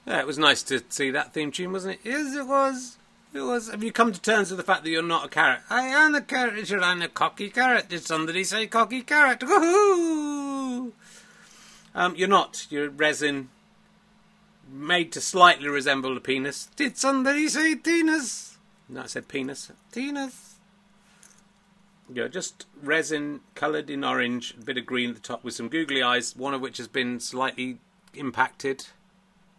Yeah, it was nice to see that theme tune, wasn't it? Yes, it was. It was. Have you come to terms with the fact that you're not a carrot? I am a carrot, Richard. I'm a cocky carrot. Did somebody say cocky carrot? Woohoo! Um, you're not. You're resin made to slightly resemble a penis. Did somebody say penis? No, I said penis. Penis. You're just resin coloured in orange, a bit of green at the top with some googly eyes, one of which has been slightly impacted.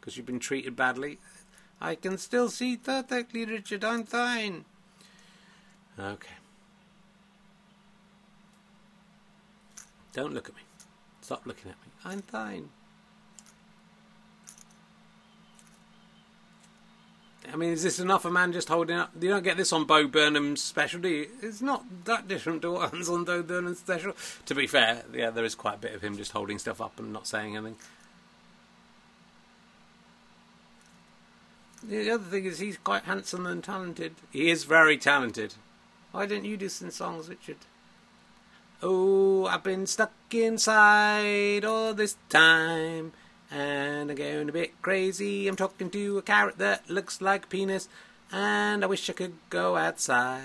Because you've been treated badly. I can still see perfectly, Richard. I'm fine. Okay. Don't look at me. Stop looking at me. I'm fine. I mean, is this enough? A man just holding up? You don't get this on Bo Burnham's special, do you? It's not that different to what happens on Bo Burnham's special. To be fair, yeah, there is quite a bit of him just holding stuff up and not saying anything. The other thing is he's quite handsome and talented. He is very talented. Why didn't you do some songs, Richard? Oh, I've been stuck inside all this time, and I'm going a bit crazy. I'm talking to a carrot that looks like a penis, and I wish I could go outside.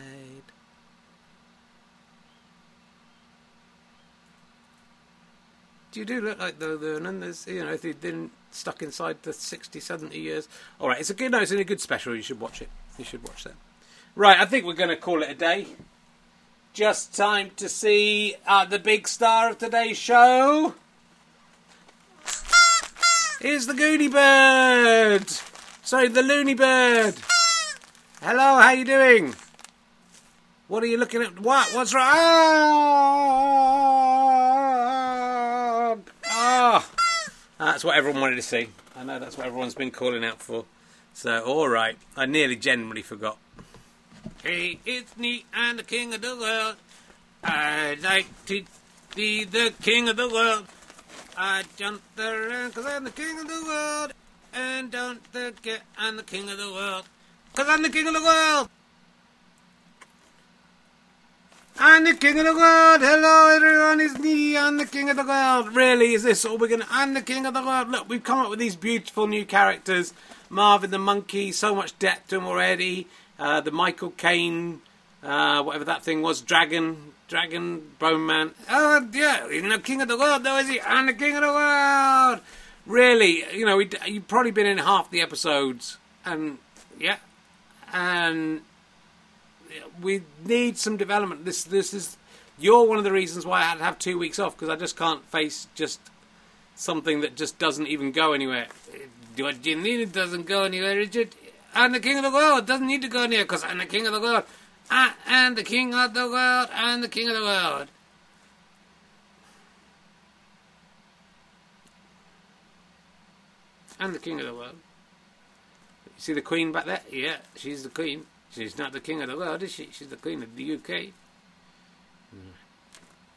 You do look like the Vernon. There's, you know, if you've been stuck inside the sixty, seventy years. All right, it's a good, no, it's in a good special. You should watch it. You should watch that. Right, I think we're going to call it a day. Just time to see uh, the big star of today's show. Here's the Loony Bird. So the Loony Bird. Hello, how you doing? What are you looking at? What? What's wrong? Oh, oh. That's what everyone wanted to see. I know that's what everyone's been calling out for. So, all right. I nearly genuinely forgot. Hey, it's me, I'm the king of the world. I'd like to be the king of the world. I jump around cause I'm the king of the world. And don't forget I'm the king of the world. Cause I'm the king of the world. I'm the king of the world. Hello everyone, it's me, I'm the king of the world. Really, is this all we're gonna... I'm the king of the world. Look, we've come up with these beautiful new characters. Marvin the Monkey, so much depth to him already. Uh, the Michael Caine, uh, whatever that thing was, Dragon, Dragon Boneman. Oh, yeah, he's not king of the world, though, is he? I'm the king of the world! Really, you know, you've probably been in half the episodes, and, yeah, and we need some development. This, this is, you're one of the reasons why I had to have two weeks off, because I just can't face just something that just doesn't even go anywhere. What do you mean it doesn't go anywhere, Richard? I'm the king of the world. Doesn't need to go near because I'm the king of the world. I am the king of the world. I'm the king of the world. I'm the king of the world. You see the queen back there? Yeah, she's the queen. She's not the king of the world, is she? She's the queen of the U K.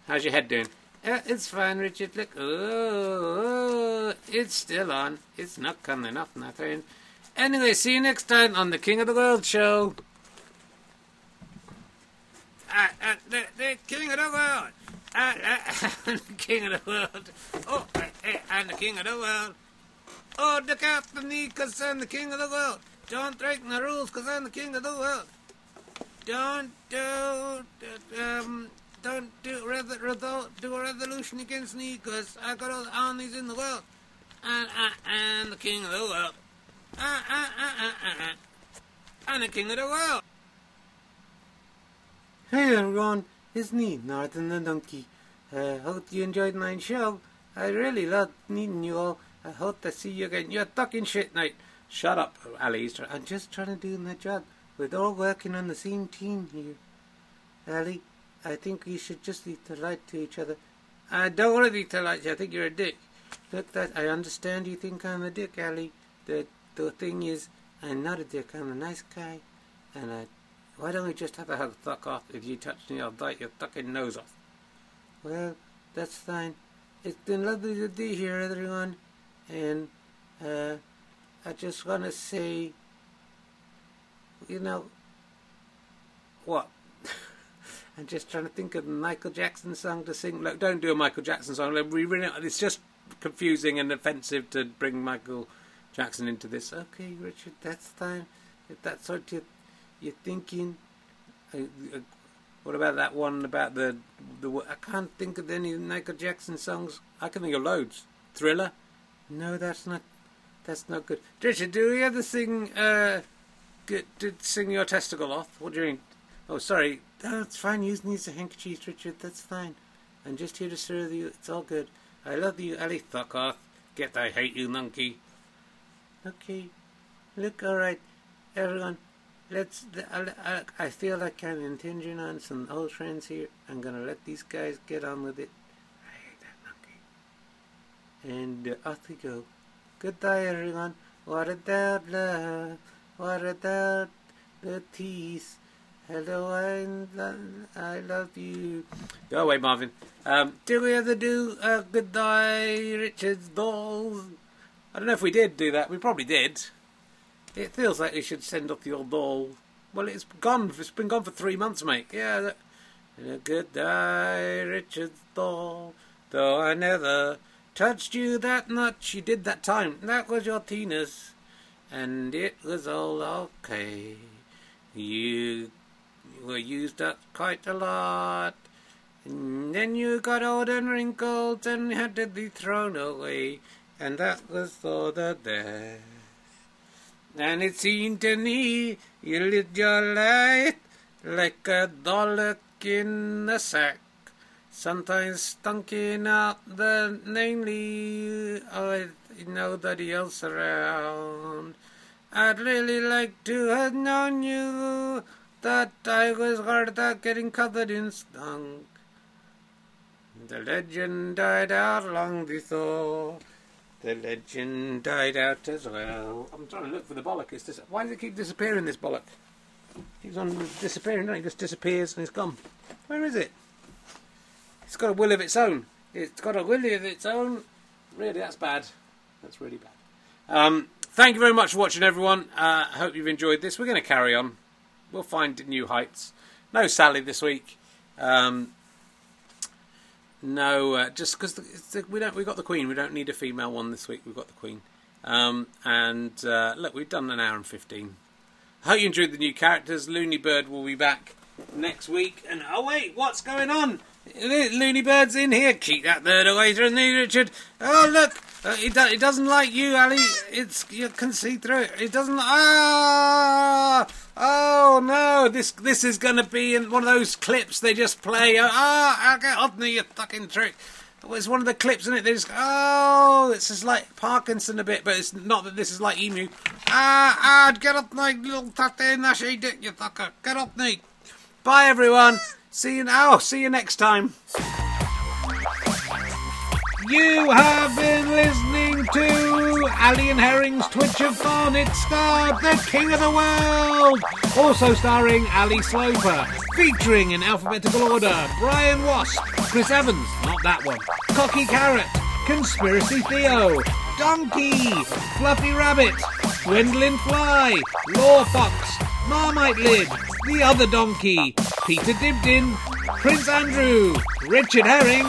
How's your head doing? Uh, it's fine, Richard. Look. Oh, oh, it's still on. It's not coming off nothing. Anyway, see you next time on the King of the World show. Uh, uh, the, the King of the World. Uh, uh, I'm the King of the World. Oh, uh, hey, I'm the King of the World. Oh, look out for me, because I'm the King of the World. Don't break my rules, because I'm the King of the World. Don't do... Um, don't do, do a revolution against me, because I got all the armies in the world. And I am the King of the World. Uh, uh, uh, uh, uh. I'm the king of the world. Hey everyone, it's me, Marvin the Monkey. I uh, hope you enjoyed my show. I really loved meeting you all. I hope to see you again. You're talking shit night. Shut up, Ali. I'm just trying to do my job. We're all working on the same team here. Ali, I think we should just be polite to each other. I don't want to be polite to you. I think you're a dick. Look, that I understand you think I'm a dick, Ali. The The thing is, I'm not a dick, I'm a nice guy, and I, why don't we just have a hug? Fuck off, if you touch me, I'll bite your fucking nose off. Well, that's fine. It's been lovely to be here, everyone, and uh, I just want to say, you know, what? I'm just trying to think of a Michael Jackson song to sing. Look, don't do a Michael Jackson song. Look, we really, it's just confusing and offensive to bring Michael Jackson into this. Okay, Richard, that's fine. If that's what you're, you're thinking. Uh, uh, what about that one about the, the... I can't think of any Michael Jackson songs. I can think of loads. Thriller? No, that's not... That's not good. Richard, do we ever sing... Uh, get, did sing your testicle off? What do you mean? Oh, sorry. Oh, it's fine. You need a handkerchief, Richard. That's fine. I'm just here to serve you. It's all good. I love you, Ali. Fuck off. Get I hate you, monkey. Okay, look, all right, everyone, let's, I, I, I feel like I'm impinging on some old friends here. I'm going to let these guys get on with it. I hate that monkey. And uh, off we go. Goodbye, everyone. What a dab love. What about the teas? Hello, I, I love you. Go away, Marvin. Um, did we ever do uh, Goodbye, Richard's Balls? I don't know if we did do that. We probably did. It feels like we should send off the old ball. Well, it's gone. It's been gone for three months, mate. Yeah. That, uh, goodbye, Richard's Ball. Though I never touched you that much. You did that time. That was your penis. And it was all okay. You were used up quite a lot. And then you got old and wrinkled and had to be thrown away. And that was for the best. And it seemed to me you lived your life like a Dalek in a sack. Sometimes stunking out the mainly with nobody else around. I'd really like to have known you, that I was hard at getting covered in skunk. The legend died out long before. The legend died out as well. I'm trying to look for the bollock. It's dis Why does it keep disappearing, this bollock? Keeps on disappearing, doesn't it? It just disappears and it's gone. Where is it? It's got a will of its own. It's got a will of its own. Really, that's bad. That's really bad. Um, thank you very much for watching, everyone. I uh, hope you've enjoyed this. We're going to carry on. We'll find new heights. No Sally this week. Um... No, uh, just because we don't, we got the Queen. We don't need a female one this week. We've got the Queen, um, and uh, look, we've done an hour and fifteen. I hope you enjoyed the new characters. Loony Bird will be back next week. And oh wait, what's going on? Loony Bird's in here. Keep that bird away from me, Richard. Oh look, uh, it, do it doesn't like you, Ali. It's you can see through it. It doesn't. Ah, oh no, this this is going to be in one of those clips they just play. Ah, oh, get off me, you fucking trick. It's one of the clips, isn't it? They just oh, it's just like Parkinson a bit, but it's not that. This is like Emu. Ah, ah, get off me, little tatty nashy dick, you fucker. Get off me. Bye everyone. See you now. See you next time. You have been listening to Ali and Herring's Twitch of Fun. It starred the King of the World, also starring Ali Sloper, featuring in alphabetical order Brian Wasp, Chris Evans, not that one, Cocky Carrot, Conspiracy Theo, Donkey, Fluffy Rabbit, Gwendolyn Fly, Law Fox, Marmite Lid, The Other Donkey, Peter Dibdin, Prince Andrew, Richard Herring,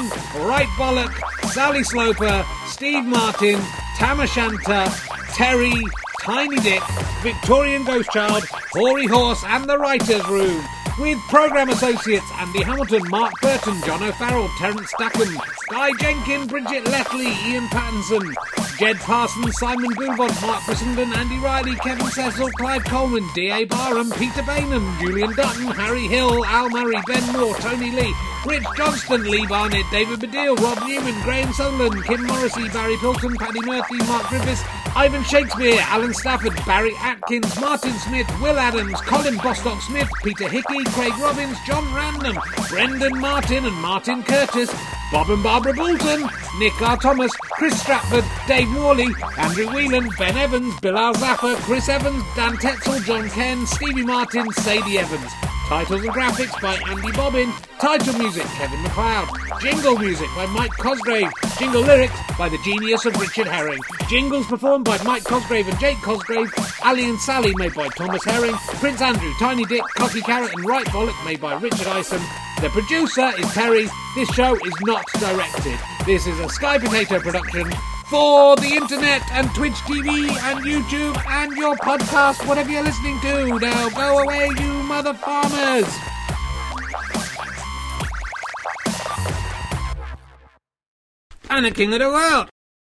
Right Bollock, Sally Sloper, Steve Martin, Tam O'Shanter, Terry, Tiny Dick, Victorian Ghost Child, Hoary Horse and the Writers' Room, with programme associates Andy Hamilton, Mark Burton, John O'Farrell, Terence Stackham, Guy Jenkin, Bridget Lethley, Ian Pattinson, Jed Parsons, Simon Bouvod, Mark Brissenden, Andy Riley, Kevin Cecil, Clive Coleman, D A. Barham, Peter Bainham, Julian Dutton, Harry Hill, Al Murray, Ben Moore, Tony Lee, Rich Johnston, Lee Barnett, David Baddiel, Rob Newman, Graham Sunderland, Kim Morrissey, Barry Pilton, Paddy Murphy, Mark Griffiths, Ivan Shakespeare, Alan Stafford, Barry Atkins, Martin Smith, Will Adams, Colin Bostock-Smith, Peter Hickey, Craig Robbins, John Random, Brendan Martin and Martin Curtis, Bob and Barbara Bolton, Nick R. Thomas, Chris Stratford, Dave Morley, Andrew Whelan, Ben Evans, Bilal Zappa, Chris Evans, Dan Tetzel, John Ken, Stevie Martin, Sadie Evans. Titles and graphics by Andy Bobbin. Title music, Kevin MacLeod. Jingle music by Mike Cosgrave. Jingle lyrics by the genius of Richard Herring. Jingles performed by Mike Cosgrave and Jake Cosgrave. Ali and Sally made by Thomas Herring. Prince Andrew, Tiny Dick, Cocky Carrot and Right Bollock made by Richard Ison. The producer is Terry. This show is not directed. This is a Sky Potato production for the internet and Twitch T V and YouTube and your podcast, whatever you're listening to. Now go away, you mother farmers. And the King of the World.